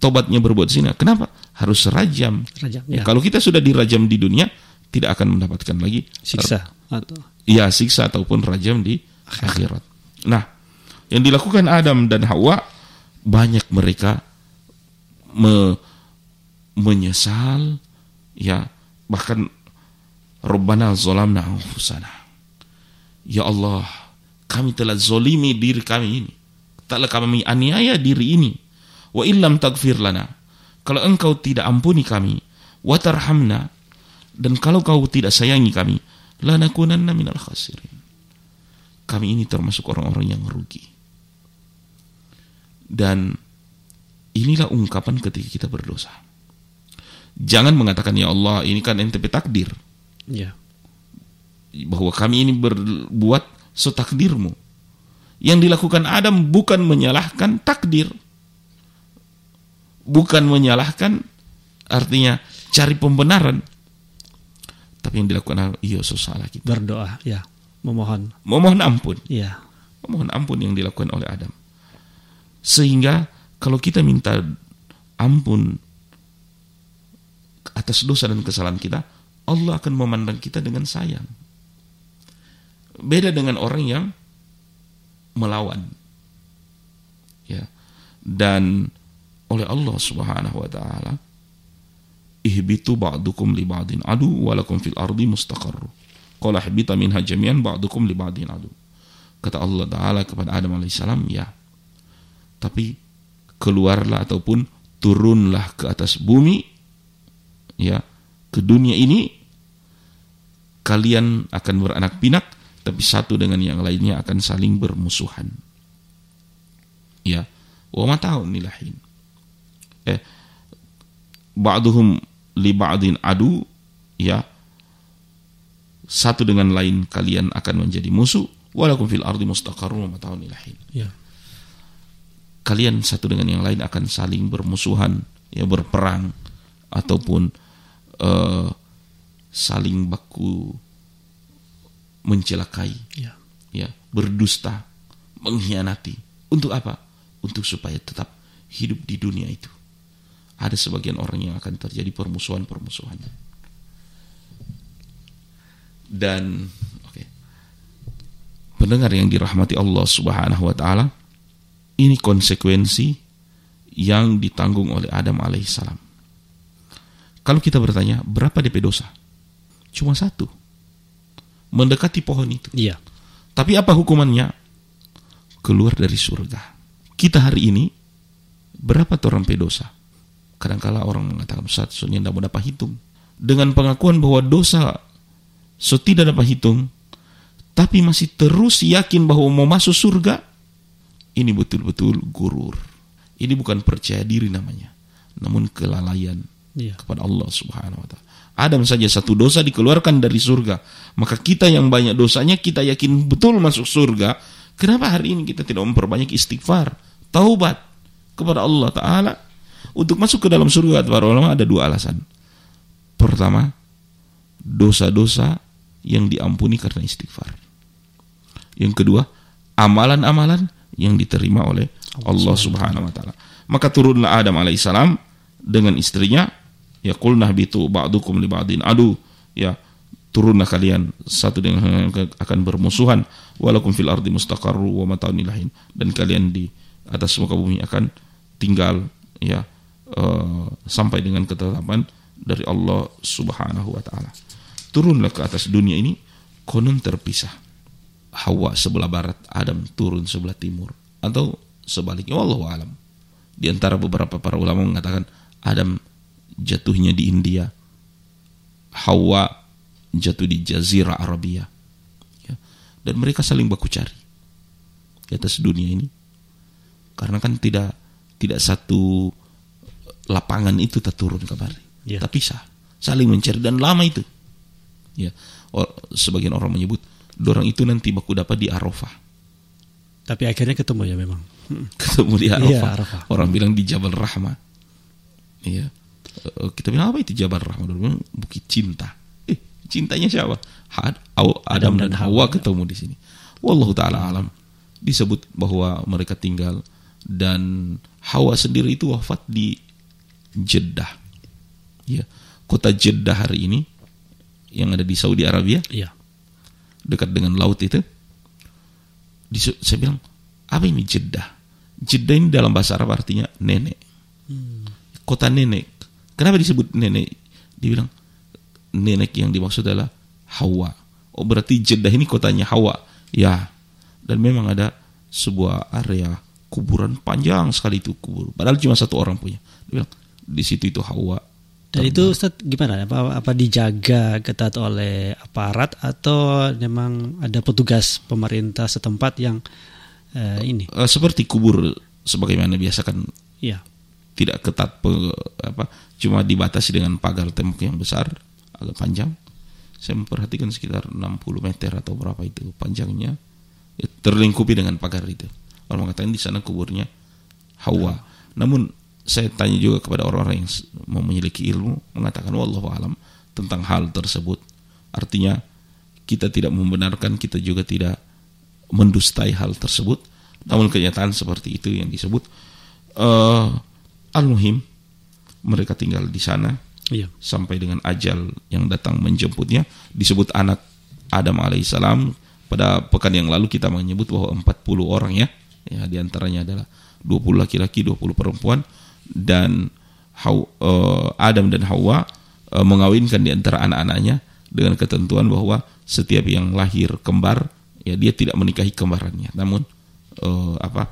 tobatnya berbuat zina. Kenapa? Harus rajam. Rajam ya. Ya, kalau kita sudah dirajam di dunia, tidak akan mendapatkan lagi siksa atau ya siksa ataupun rajam di akhirat. Nah, yang dilakukan Adam dan Hawa, banyak mereka me- menyesal ya, bahkan Rabbana zalamna anfusana. Ya Allah, kami telah zolimi diri kami ini. Telah kami aniaya diri ini. Wa illam taghfir lana. Kalau engkau tidak ampuni kami, wa tarhamna, dan kalau kau tidak sayangi kami, lanakunanna minal khasirin. Kami ini termasuk orang-orang yang rugi. Dan inilah ungkapan ketika kita berdosa. Jangan mengatakan ya Allah, ini kan N T P takdir. Ya. Bahwa kami ini berbuat setakdirmu. Yang dilakukan Adam bukan menyalahkan takdir, bukan menyalahkan artinya cari pembenaran, tapi yang dilakukan Adam, iya salah kita, berdoa ya, memohon memohon ampun ya, memohon ampun yang dilakukan oleh Adam. Sehingga kalau kita minta ampun atas dosa dan kesalahan kita, Allah akan memandang kita dengan sayang. Beda dengan orang yang melawan. Ya. Dan oleh Allah Subhanahu wa taala, ihbitu ba'dukum li ba'din adu wa lakum fil ardi mustaqarru. Qala ihbita minha jami'an ba'dukum li ba'din adu. Kata Allah taala kepada Adam alaihissalam, ya. Tapi keluarlah ataupun turunlah ke atas bumi ya, ke dunia ini, kalian akan beranak pinak, tapi satu dengan yang lainnya akan saling bermusuhan. Ya, wa mata'un nilahin. Eh, ba'duhum li ba'din adu, ya. Satu dengan lain kalian akan menjadi musuh. Wa lakum fil ardi mustaqarrun wa mata'un nilahin. Ya. Kalian satu dengan yang lain akan saling bermusuhan, ya, berperang ataupun Uh, saling baku mencelakai ya. Ya, berdusta, mengkhianati. Untuk apa? Untuk supaya tetap hidup di dunia itu. Ada sebagian orang yang akan terjadi permusuhan-permusuhan. Dan okay. Pendengar yang dirahmati Allah Subhanahu wa taala, ini konsekuensi yang ditanggung oleh Adam alaihissalam. Kalau kita bertanya, berapa D P dosa? Cuma satu. Mendekati pohon itu. Iya. Tapi apa hukumannya? Keluar dari surga. Kita hari ini, berapa orang pedosa? Kadang-kala orang mengatakan, Ustaz, sunnya tidak mau dapat hitung. Dengan pengakuan bahwa dosa so tidak dapat hitung, tapi masih terus yakin bahwa mau masuk surga, ini betul-betul gurur. Ini bukan percaya diri namanya, namun kelalaian. Ya. Kepada Allah Subhanahu wa taala. Adam saja satu dosa dikeluarkan dari surga, maka kita yang banyak dosanya kita yakin betul masuk surga. Kenapa hari ini kita tidak memperbanyak istighfar, taubat kepada Allah taala untuk masuk ke dalam surga? Para ulama ada dua alasan. Pertama, dosa-dosa yang diampuni karena istighfar. Yang kedua, amalan-amalan yang diterima oleh Allah Subhanahu wa taala. Maka turunlah Adam alaihissalam dengan istrinya, ya, qulna bitu ba'dukum li ba'din adu, ya, turunlah kalian satu dengan akan bermusuhan, walakum fil ardi mustaqarru wa mata'un ilahin, dan kalian di atas muka bumi akan tinggal ya uh, sampai dengan ketetapan dari Allah Subhanahu wa taala. Turunlah ke atas dunia ini konon terpisah. Hawa sebelah barat, Adam turun sebelah timur, atau sebaliknya, wallahu alam. Di antara beberapa para ulama mengatakan Adam jatuhnya di India, Hawa jatuh di Jazirah Arabia, ya. Dan mereka saling baku cari di atas dunia ini, karena kan tidak tidak satu lapangan itu terturun kabar, ya. Tapi sah, saling mencari dan lama itu, ya. Or, sebagian orang menyebut dorang itu nanti baku dapat di Arafah. Tapi akhirnya ketemu ya memang. ketemu di Arafah. Ya, Arafah. Orang bilang di Jabal Rahma. Iya. Kita bilang apa itu Jabal Rahma? Bilang, Bukit Cinta. Eh, cintanya siapa? Had, Adam, Adam dan, dan Hawa ketemu di sini. Wallahu taala alam. Disebut bahwa mereka tinggal, dan Hawa sendiri itu wafat di Jeddah. Ya, kota Jeddah hari ini yang ada di Saudi Arabia. Iya. Dekat dengan laut itu. Saya bilang, apa ini Jeddah? Jeddah ini dalam bahasa Arab artinya nenek. Hmm. Kota nenek. Kenapa disebut nenek? Dibilang nenek yang dimaksud adalah Hawa. Oh, berarti Jeddah ini kotanya Hawa. Ya. Dan memang ada sebuah area kuburan panjang sekali itu kubur. Padahal cuma satu orang punya. Dia bilang di situ itu Hawa. Dan itu Ustaz gimana? Apa, apa dijaga ketat oleh aparat atau memang ada petugas pemerintah setempat yang eh, ini? Seperti kubur sebagaimana biasa kan. Iya. Tidak ketat pe, apa? Cuma dibatasi dengan pagar tembok yang besar, agak panjang. Saya memperhatikan sekitar enam puluh meter atau berapa itu panjangnya. Terlingkupi dengan pagar itu. Orang mengatakan di sana kuburnya Hawa. Nah. Namun saya tanya juga kepada orang-orang yang memiliki ilmu, mengatakan wallahu alam tentang hal tersebut. Artinya kita tidak membenarkan, kita juga tidak mendustai hal tersebut. Namun kenyataan seperti itu yang disebut. Uh, Al-Muhim, mereka tinggal di sana. Iya. Sampai dengan ajal yang datang menjemputnya. Disebut anak Adam alaihissalam. Pada pekan yang lalu kita menyebut bahwa empat puluh orang ya, ya di antaranya adalah dua puluh laki-laki, dua puluh perempuan, dan Haw, uh, Adam dan Hawa uh, mengawinkan di antara anak-anaknya dengan ketentuan bahwa setiap yang lahir kembar, ya dia tidak menikahi kembarannya, namun uh, apa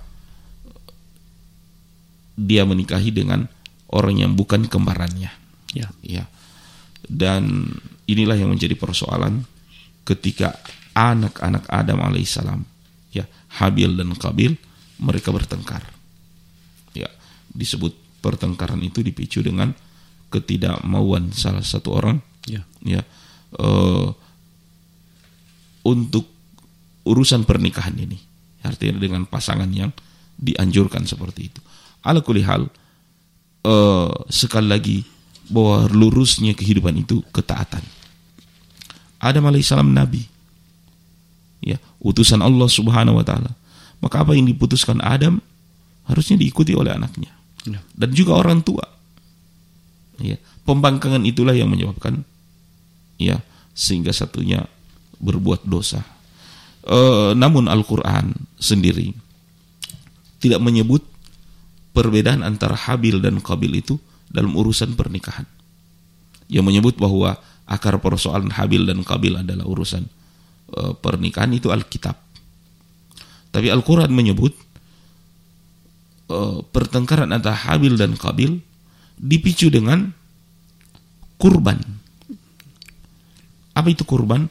dia menikahi dengan orang yang bukan kembarannya. Ya. Ya. Dan inilah yang menjadi persoalan ketika anak-anak Adam alaihissalam, ya, Habil dan Kabil, mereka bertengkar. Ya, disebut pertengkaran itu dipicu dengan ketidakmauan salah satu orang, ya, ya uh, untuk urusan pernikahan ini, artinya dengan pasangan yang dianjurkan seperti itu. Ala kulli hal, uh, sekali lagi bahwa lurusnya kehidupan itu ketaatan. Adam alaihissalam nabi. Ya, utusan Allah subhanahu wa ta'ala. Maka apa yang diputuskan Adam harusnya diikuti oleh anaknya. Ya. Dan juga orang tua. Ya, pembangkangan itulah yang menyebabkan ya sehingga satunya berbuat dosa. E, namun Al-Quran sendiri tidak menyebut perbedaan antara Habil dan Kabil itu dalam urusan pernikahan. Yang menyebut bahwa akar persoalan Habil dan Kabil adalah urusan pernikahan itu Alkitab. Tapi Al-Quran menyebut uh, pertengkaran antara Habil dan Kabil dipicu dengan kurban. Apa itu kurban?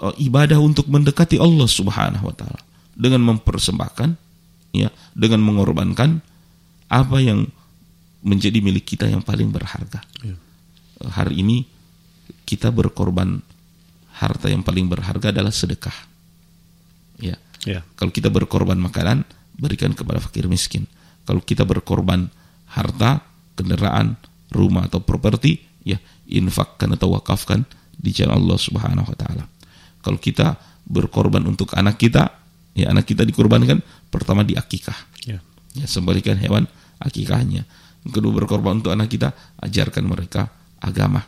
Uh, ibadah untuk mendekati Allah subhanahu wa ta'ala dengan mempersembahkan, ya, dengan mengorbankan apa yang menjadi milik kita yang paling berharga. Ya. Uh, hari ini kita berkorban. Harta yang paling berharga adalah sedekah. Ya. Ya. Kalau kita berkorban makanan, berikan kepada fakir miskin. Kalau kita berkorban harta, kendaraan, rumah atau properti, ya infakkan atau wakafkan di jalan Allah Subhanahu wa taala. Kalau kita berkorban untuk anak kita, ya anak kita dikorbankan pertama di akikah. Ya. Ya, sembelihkan hewan akikahnya. Kedua berkorban untuk anak kita, ajarkan mereka agama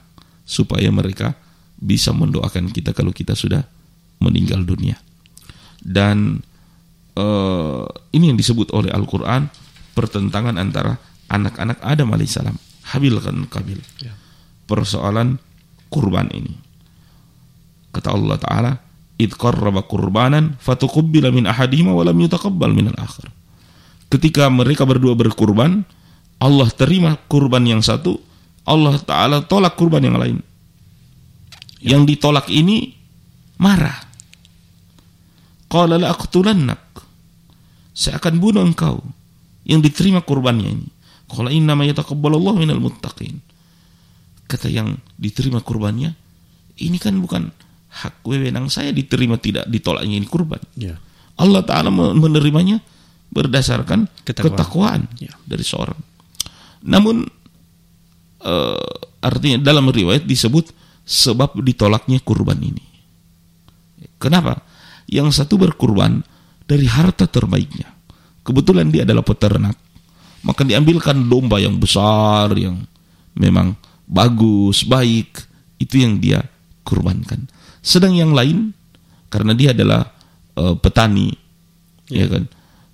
supaya mereka bisa mendoakan kita kalau kita sudah meninggal dunia. Dan uh, ini yang disebut oleh Al-Quran pertentangan antara anak-anak Adam alaihissalam, Habil dan Kabil. Ya. Persoalan kurban ini. Kata Allah Ta'ala, idh qarraba kurbanan fatuqubbila min ahadihima wa lam yutaqabbal min al-akhir. Ketika mereka berdua berkurban, Allah terima kurban yang satu, Allah Ta'ala tolak kurban yang lain. Yang ditolak ini marah. Qala la aqtulannak. Saya akan bunuh engkau. Yang diterima kurbannya ini. Qala inna ma yataqabbalullahu minal muttaqin. Kata yang diterima kurbannya, ini kan bukan hak wewenang saya diterima tidak ditolaknya ini kurban. Ya. Allah Ta'ala menerimanya berdasarkan ketakwaan, ketakwaan ya. dari seorang. Namun e, artinya dalam riwayat disebut sebab ditolaknya kurban ini. Kenapa? Yang satu berkurban dari harta terbaiknya. Kebetulan dia adalah peternak, maka diambilkan domba yang besar, yang memang bagus, baik, itu yang dia kurbankan. Sedang yang lain, karena dia adalah e, petani, ya. ya kan,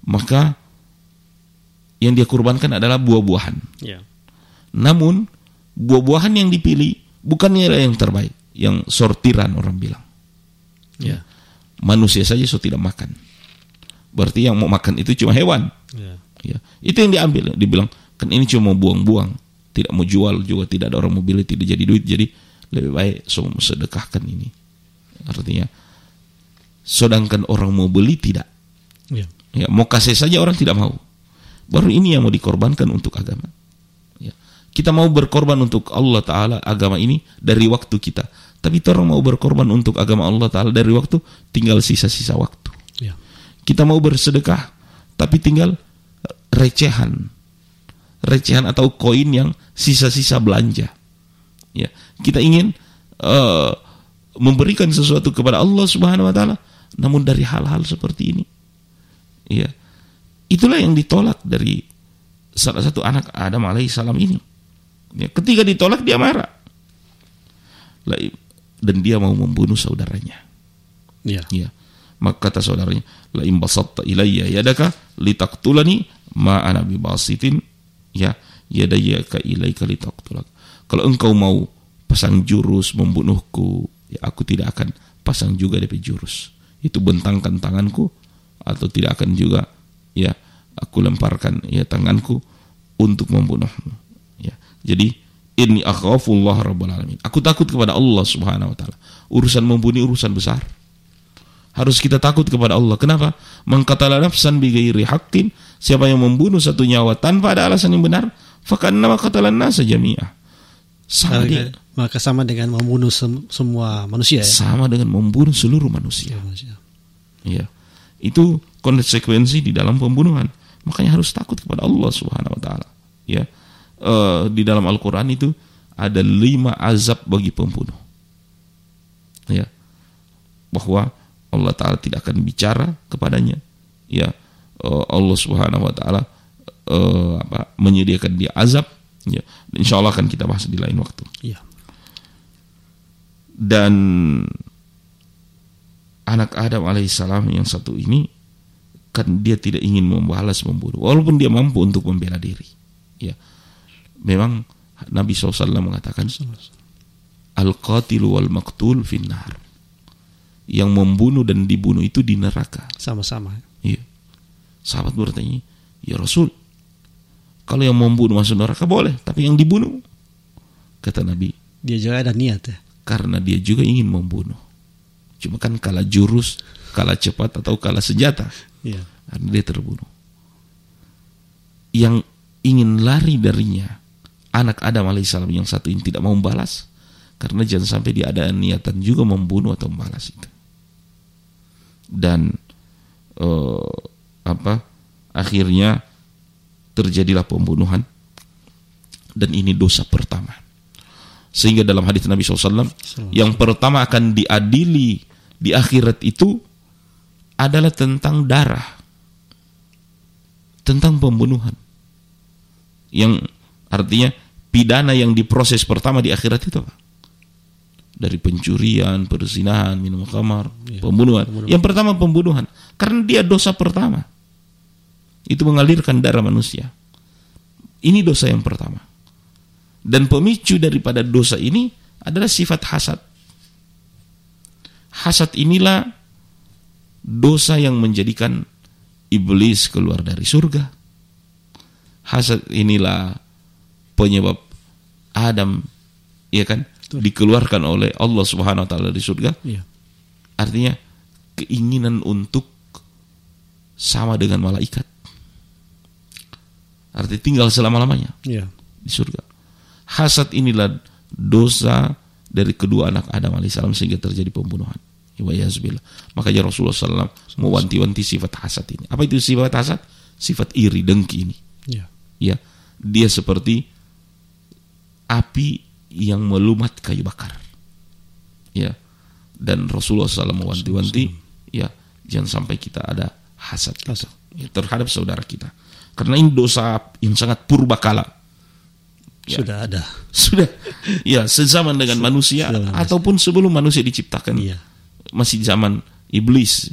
maka yang dia kurbankan adalah buah-buahan. Ya. Namun buah-buahan yang dipilih bukannya yang terbaik, yang sortiran orang bilang. Ya. Manusia saja so tidak makan, berarti yang mau makan itu cuma hewan. Ya. Ya. Itu yang diambil, dibilang kan ini cuma buang-buang, tidak mau jual juga, tidak ada orang mau beli, tidak jadi duit, jadi lebih baik so sedekahkan ini. Artinya, sedangkan orang mau beli tidak. Ya. Ya, mau kasih saja orang tidak mau. Baru ini yang mau dikorbankan untuk agama. Ya. Kita mau berkorban untuk Allah Ta'ala agama ini dari waktu kita. Tapi orang mau berkorban untuk agama Allah Ta'ala dari waktu, tinggal sisa-sisa waktu. Ya. Kita mau bersedekah, tapi tinggal recehan. Recehan atau koin yang sisa-sisa belanja. Ya. Kita ingin uh, memberikan sesuatu kepada Allah Subhanahu Wa Ta'ala, namun dari hal-hal seperti ini. Ya, itulah yang ditolak dari salah satu anak Adam alaihissalam ini. Ya, ketika ditolak dia marah, dan dia mau membunuh saudaranya. Ya, ya. Maka kata saudaranya, la imbasatta ilayya yadaka litaktulani ma ana bibasitin ya yadayaka ilayka litaktulak. Kalau engkau mau pasang jurus membunuhku, ya aku tidak akan pasang juga dari jurus. Itu bentangkan tanganku, atau tidak akan juga ya aku lemparkan ya tanganku untuk membunuhmu. Ya. Jadi inni akhafullah rabbul alamin. Aku takut kepada Allah Subhanahu Wa Taala. Urusan membunuh urusan besar. Harus kita takut kepada Allah. Kenapa? Man qatala nafsan bighairi haqqin, siapa yang membunuh satu nyawa tanpa ada alasan yang benar, fakannama qatalan nasa jami'a. Sama dia, maka sama dengan membunuh sem- semua manusia ya. Sama dengan membunuh seluruh manusia. Iya. Ya. Itu konsekuensi di dalam pembunuhan. Makanya harus takut kepada Allah Subhanahu Wa Taala. Ya, e, di dalam Al-Quran itu ada lima azab bagi pembunuh. Ya, bahwa Allah Taala tidak akan bicara kepadanya. Ya, e, Allah Subhanahu Wa Taala e, apa, menyediakan dia azab. Ya, insya Allah akan kita bahas di lain waktu. Ya. Dan anak Adam alaihissalam yang satu ini kan dia tidak ingin membalas membunuh, walaupun dia mampu untuk membela diri. Ya, memang Nabi shallallahu alaihi wasallam mengatakan, al-qatilu wal-maqtul finnar, yang membunuh dan dibunuh itu di neraka. Sama-sama. Ya. Sahabat bertanya, ya Rasul, kalau yang membunuh masuk neraka boleh, tapi yang dibunuh, kata Nabi, dia juga ada niat ya, karena dia juga ingin membunuh. Cuma kan kalah jurus, kalah cepat, atau kalah senjata. Ya. Dia terbunuh. Yang ingin lari darinya, anak Adam alaihissalam yang satu ini tidak mau membalas, karena jangan sampai dia ada niatan juga membunuh atau membalas itu. Dan eh, apa, akhirnya terjadilah pembunuhan. Dan ini dosa pertama. Sehingga dalam hadis Nabi shallallahu alaihi wasallam, Salam. yang pertama akan diadili di akhirat itu adalah tentang darah, tentang pembunuhan. Yang artinya pidana yang diproses pertama di akhirat itu apa? Dari pencurian, perzinahan, minum khamar, ya, pembunuhan. pembunuhan. Yang pertama pembunuhan, karena dia dosa pertama. Itu mengalirkan darah manusia. Ini dosa yang pertama. Dan pemicu daripada dosa ini adalah sifat hasad. Hasad inilah dosa yang menjadikan iblis keluar dari surga. Hasad inilah penyebab Adam, ya kan, Betul. dikeluarkan oleh Allah Subhanahu Wa Taala dari surga. Ya. Artinya keinginan untuk sama dengan malaikat. Artinya tinggal selama-lamanya ya. di surga. Hasad inilah dosa dari kedua anak Adam alaihissalam sehingga terjadi pembunuhan. Makanya Rasulullah shallallahu alaihi wasallam mewanti-wanti sifat hasad ini. Apa itu sifat hasad? sifat iri, dengki ini. Ya. Ya, dia seperti api yang melumat kayu bakar. Ya. Dan Rasulullah sallallahu alaihi wasallam ya, jangan sampai kita ada hasad, hasad. Kita, ya, terhadap saudara kita. Karena ini dosa yang sangat purbakala. Ya. Sudah ada. Sudah. Ya, sezaman dengan manusia ataupun sebelum manusia diciptakan. Iya. Masih zaman iblis.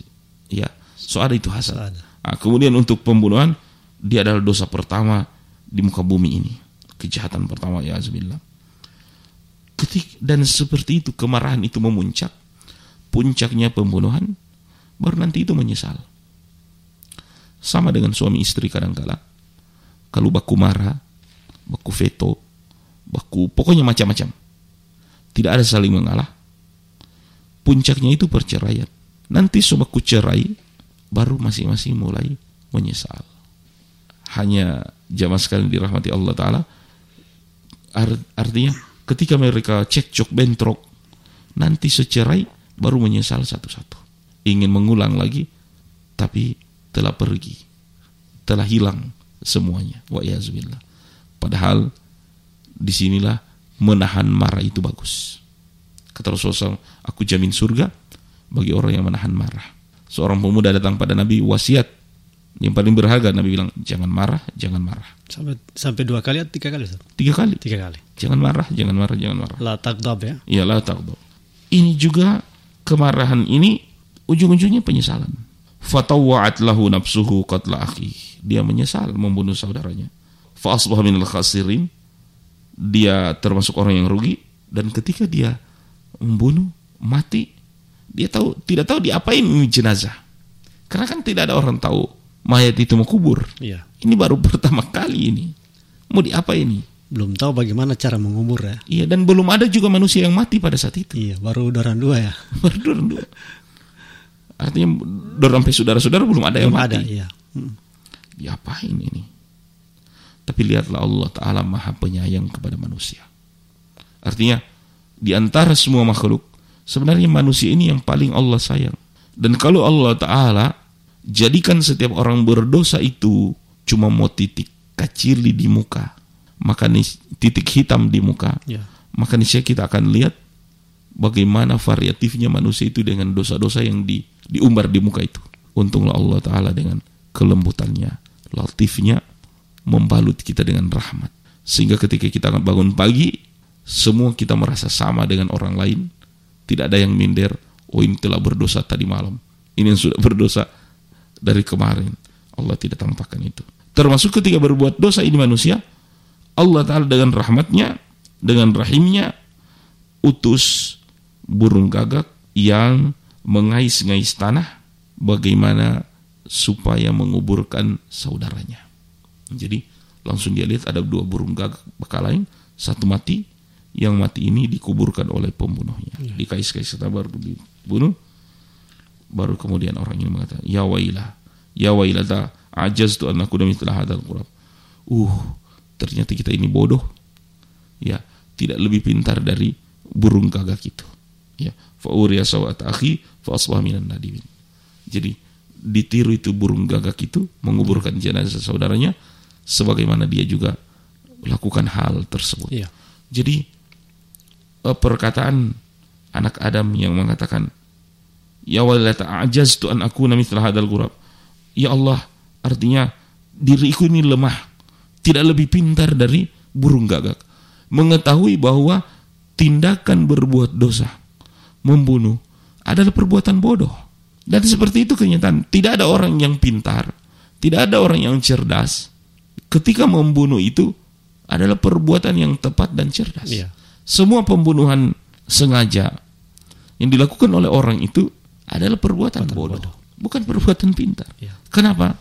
Ya. So ada itu hasad. Ada. Nah, kemudian untuk pembunuhan, dia adalah dosa pertama di muka bumi ini. Kejahatan pertama, ya azubillah. Ketik dan seperti itu kemarahan itu memuncak. Puncaknya pembunuhan, baru nanti itu menyesal. Sama dengan suami istri kadangkala. Kalau baku marah, baku veto, baku pokoknya macam-macam. Tidak ada saling mengalah. Puncaknya itu perceraian. Nanti sobaku cerai, baru masing-masing mulai menyesal. Hanya jamaah sekalian dirahmati Allah Ta'ala. Artinya ketika mereka cekcok bentrok, nanti secerai baru menyesal satu-satu. Ingin mengulang lagi, tapi telah pergi, telah hilang semuanya. Wa'iyazbillah. Padahal disinilah menahan marah itu bagus. Kata Rasulullah, aku jamin surga bagi orang yang menahan marah. Seorang pemuda datang pada Nabi wasiat yang paling berharga. Nabi bilang, jangan marah, jangan marah. Sampai, sampai dua kali atau tiga kali? Tiga kali. Tiga kali. Jangan marah, jangan marah, jangan marah. La taqdab ya? Iya, la taqdab. Ini juga kemarahan ini ujung-ujungnya penyesalan. Fatawa'at lahu nafsuhu qatla akhi. Dia menyesal membunuh saudaranya. Fa asbaha minal khasirin. Dia termasuk orang yang rugi. Dan ketika dia membunuh, mati, dia tahu tidak tahu diapain jenazah. Karena kan tidak ada orang tahu mayat itu mau kubur. Iya. Ini baru pertama kali ini. Mau diapain ini? Belum tahu bagaimana cara mengubur ya. Iya, dan belum ada juga manusia yang mati pada saat itu. Iya, baru doran dua ya. Baru doran dua. Artinya dorong sampai saudara-saudara belum ada belum yang mati. Ada, iya. Hmm. Diapain ini? Tapi lihatlah Allah Ta'ala maha penyayang kepada manusia. Artinya di antara semua makhluk, sebenarnya manusia ini yang paling Allah sayang. Dan kalau Allah Ta'ala jadikan setiap orang berdosa itu cuma mau titik kacili di muka, maka titik hitam di muka, ya. Maka niscaya kita akan lihat bagaimana variatifnya manusia itu dengan dosa-dosa yang di, diumbar di muka itu. Untunglah Allah Ta'ala dengan kelembutannya, latifnya, membalut kita dengan rahmat. Sehingga ketika kita bangun pagi, semua kita merasa sama dengan orang lain. Tidak ada yang minder, oh ini telah berdosa tadi malam, ini yang sudah berdosa dari kemarin. Allah tidak tampakkan itu. Termasuk ketika berbuat dosa ini manusia, Allah Ta'ala dengan rahmatnya, dengan rahimnya, utus burung gagak yang mengais-ngais tanah bagaimana supaya menguburkan saudaranya. Jadi langsung dia lihat ada dua burung gagak berkelahi, satu mati, yang mati ini dikuburkan oleh pembunuhnya. Ya. Dikais-kais serta baru dibunuh. Baru kemudian orang ini mengatakan, ya wailah, ya wailah ta ajaztu an akuna mithla hadzal qurab. Uh, ternyata kita ini bodoh. Ya, tidak lebih pintar dari burung gagak itu. Ya, fa uriya sawat akhi fa asbah minan nadimin. Jadi ditiru itu burung gagak itu menguburkan jenazah saudaranya sebagaimana dia juga lakukan hal tersebut. Ya. Jadi perkataan anak Adam yang mengatakan ya walata ajaztu an akuna mithla hadzal ghurab. Ya Allah, artinya diriku ini lemah, tidak lebih pintar dari burung gagak. Mengetahui bahwa tindakan berbuat dosa, membunuh, adalah perbuatan bodoh. Dan seperti itu kenyataan. Tidak ada orang yang pintar, tidak ada orang yang cerdas. Ketika membunuh itu adalah perbuatan yang tepat dan cerdas. Iya. Semua pembunuhan sengaja yang dilakukan oleh orang itu adalah perbuatan, perbuatan bodoh. bodoh. Bukan perbuatan pintar. Iya. Kenapa?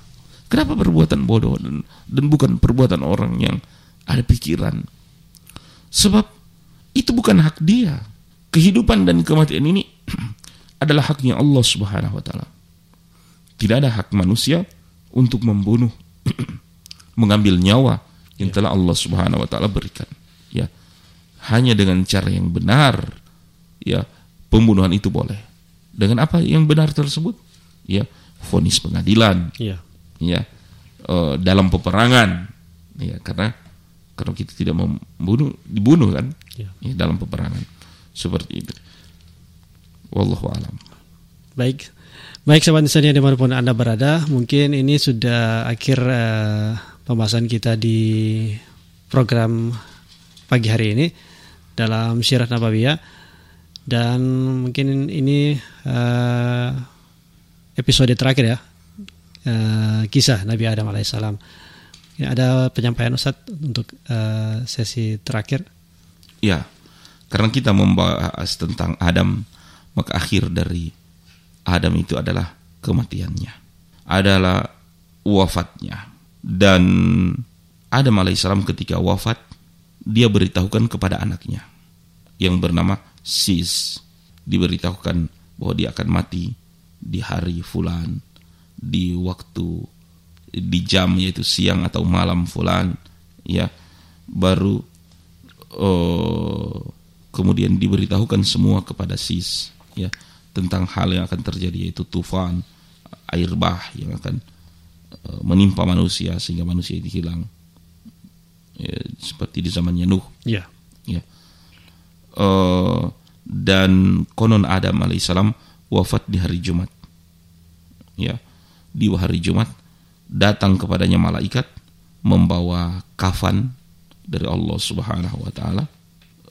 Kenapa perbuatan bodoh dan, dan bukan perbuatan orang yang ada pikiran? Sebab itu bukan hak dia. Kehidupan dan kematian ini adalah haknya Allah Subhanahu wa Ta'ala. Tidak ada hak manusia untuk membunuh, mengambil nyawa yang telah Allah Subhanahu wa Ta'ala berikan. Ya, hanya dengan cara yang benar, ya, pembunuhan itu boleh. Dengan apa yang benar tersebut? Ya, vonis pengadilan. Ya. Ya, uh, dalam peperangan, ya, karena kalau kita tidak membunuh dibunuh kan, ya. Ya, dalam peperangan seperti itu. Wallahu a'lam. Baik. Baik, sahabat Insaniya dimanapun Anda berada, mungkin ini sudah akhir uh, pembahasan kita di program pagi hari ini dalam Sirah Nabawiyah. Dan mungkin ini uh, episode terakhir ya, uh, kisah Nabi Adam alaihissalam. Ada penyampaian Ustaz untuk uh, sesi terakhir? Ya, karena kita membahas tentang Adam, maka akhir dari Adam itu adalah kematiannya, adalah wafatnya. Dan Adam alaihissalam ketika wafat, dia beritahukan kepada anaknya yang bernama Sis, diberitahukan bahwa dia akan mati di hari fulan, di waktu, di jam yaitu siang atau malam fulan, ya. Baru oh, kemudian diberitahukan semua kepada Sis, ya, tentang hal yang akan terjadi, yaitu tufan, air bah yang akan menimpa manusia sehingga manusia itu hilang, ya, seperti di zamannya Nuh, ya, ya. Uh, dan konon Adam alaihissalam wafat di hari Jumat, ya, di hari Jumat datang kepadanya malaikat membawa kafan dari Allah Subhanahu Wa Taala,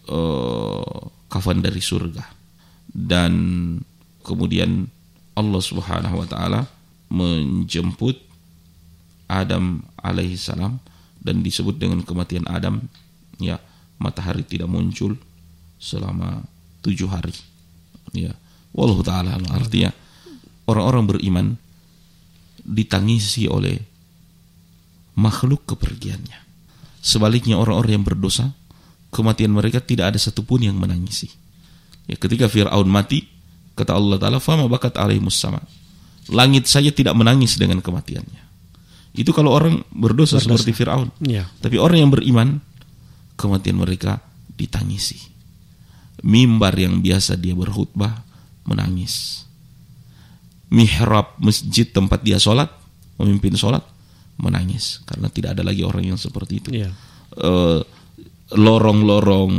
uh, kafan dari surga. Dan kemudian Allah Subhanahu Wa Taala menjemput Adam alaihissalam, dan disebut dengan kematian Adam, ya, matahari tidak muncul selama tujuh hari, ya. Wallahu ta'ala. Artinya orang-orang beriman ditangisi oleh makhluk kepergiannya. Sebaliknya orang-orang yang berdosa, kematian mereka tidak ada satupun yang menangisi, ya. Ketika Fir'aun mati, kata Allah Ta'ala, fama bakat alaihimus sama, langit saja tidak menangis dengan kematiannya. Itu kalau orang berdosa, berdosa. seperti Fir'aun, ya. Tapi orang yang beriman, kematian mereka ditangisi. Mimbar yang biasa dia berkhutbah menangis, mihrab masjid tempat dia sholat, memimpin sholat menangis, karena tidak ada lagi orang yang seperti itu, ya. uh, Lorong-lorong,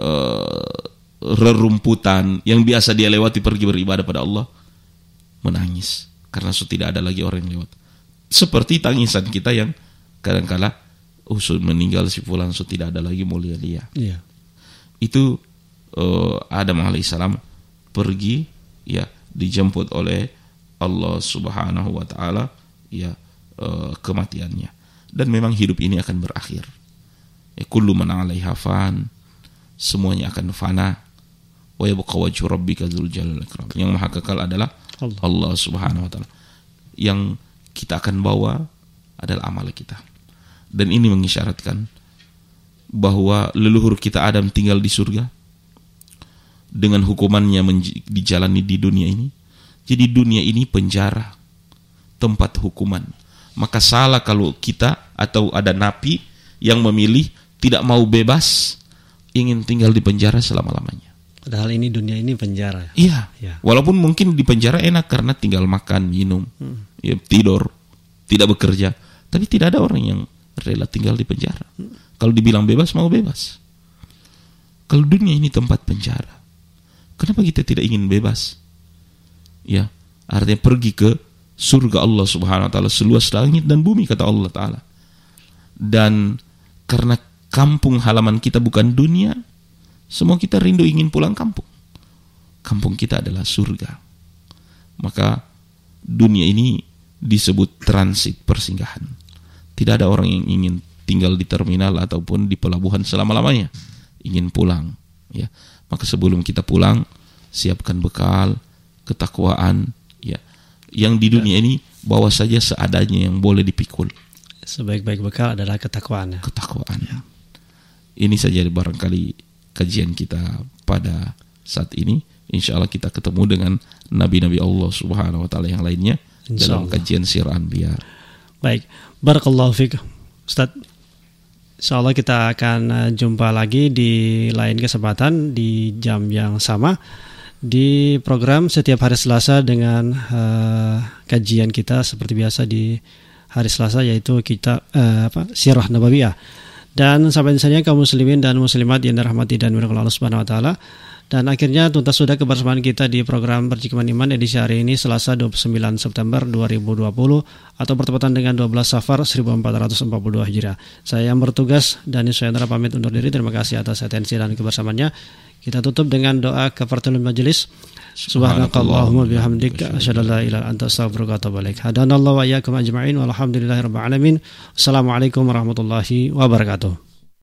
uh, rerumputan yang biasa dia lewati pergi beribadah pada Allah, menangis, karena tidak ada lagi orang yang lewat. Seperti tangisan kita yang kadang-kala, oh, meninggal si fulan, so tidak ada lagi mulia dia, ya. Itu uh, Adam alaihissalam pergi, ya, dijemput oleh Allah Subhanahu Wa Taala, ya, uh, kematiannya. Dan memang hidup ini akan berakhir, ya, kullu man 'alaiha fan, semuanya akan fana, wa yabqa wajhu rabbika dzul jalali wal ikram, yang maha kekal adalah Allah, Allah Subhanahu Wa Taala. Yang kita akan bawa adalah amal kita. Dan ini mengisyaratkan bahwa leluhur kita Adam tinggal di surga dengan hukumannya menj- dijalani di dunia ini. Jadi dunia ini penjara, tempat hukuman. Maka salah kalau kita atau ada napi yang memilih tidak mau bebas, ingin tinggal di penjara selama-lamanya. Padahal ini dunia ini penjara. Iya, ya. Walaupun mungkin di penjara enak karena tinggal makan, minum, hmm. ya, tidur, tidak bekerja. Tapi tidak ada orang yang rela tinggal di penjara. hmm. Kalau dibilang bebas, mau bebas. Kalau dunia ini tempat penjara, kenapa kita tidak ingin bebas? Ya, artinya pergi ke surga Allah Subhanahu Wa Taala seluas langit dan bumi, kata Allah Taala. Dan karena kampung halaman kita bukan dunia, semua kita rindu ingin pulang kampung. Kampung kita adalah surga. Maka dunia ini disebut transit persinggahan. Tidak ada orang yang ingin tinggal di terminal ataupun di pelabuhan selama-lamanya, ingin pulang, ya. Maka sebelum kita pulang, siapkan bekal ketakwaan, ya. Yang di dunia ini bawa saja seadanya yang boleh dipikul. Sebaik-baik bekal adalah ketakwaan. Ya? Ketakwaan. Ya. Ini saja barangkali kajian kita pada saat ini. Insya Allah kita ketemu dengan nabi-nabi Allah Subhanahu Wa Taala yang lainnya dalam kajian Sirah Anbiya. Baik, barakallahu fiik, Ustaz. Insya Allah kita akan jumpa lagi di lain kesempatan di jam yang sama di program setiap hari Selasa dengan uh, kajian kita seperti biasa di hari Selasa, yaitu kita eh, apa, Sirah Nabawiyah. Dan sampai di sini kaum muslimin dan muslimat yang dirahmati dan dimuliakan Allah Subhanahu wa taala. Dan akhirnya tuntas sudah kebersamaan kita di program Percikan Iman edisi hari ini Selasa dua puluh sembilan September dua ribu dua puluh atau bertepatan dengan dua belas Safar seribu empat ratus empat puluh dua Hijriah. Saya yang bertugas dan Yusuf pamit undur diri. Terima kasih atas atensi dan kebersamaannya. Kita tutup dengan doa kafaratul majelis. Subhanakallahumma bihamdika asyhadu an la ilaha illa anta astaghfiruka wa atubu ilaik. Hadanallahu wa iyyakum ajma'in walhamdulillahirabbil alamin. Assalamualaikum warahmatullahi wabarakatuh.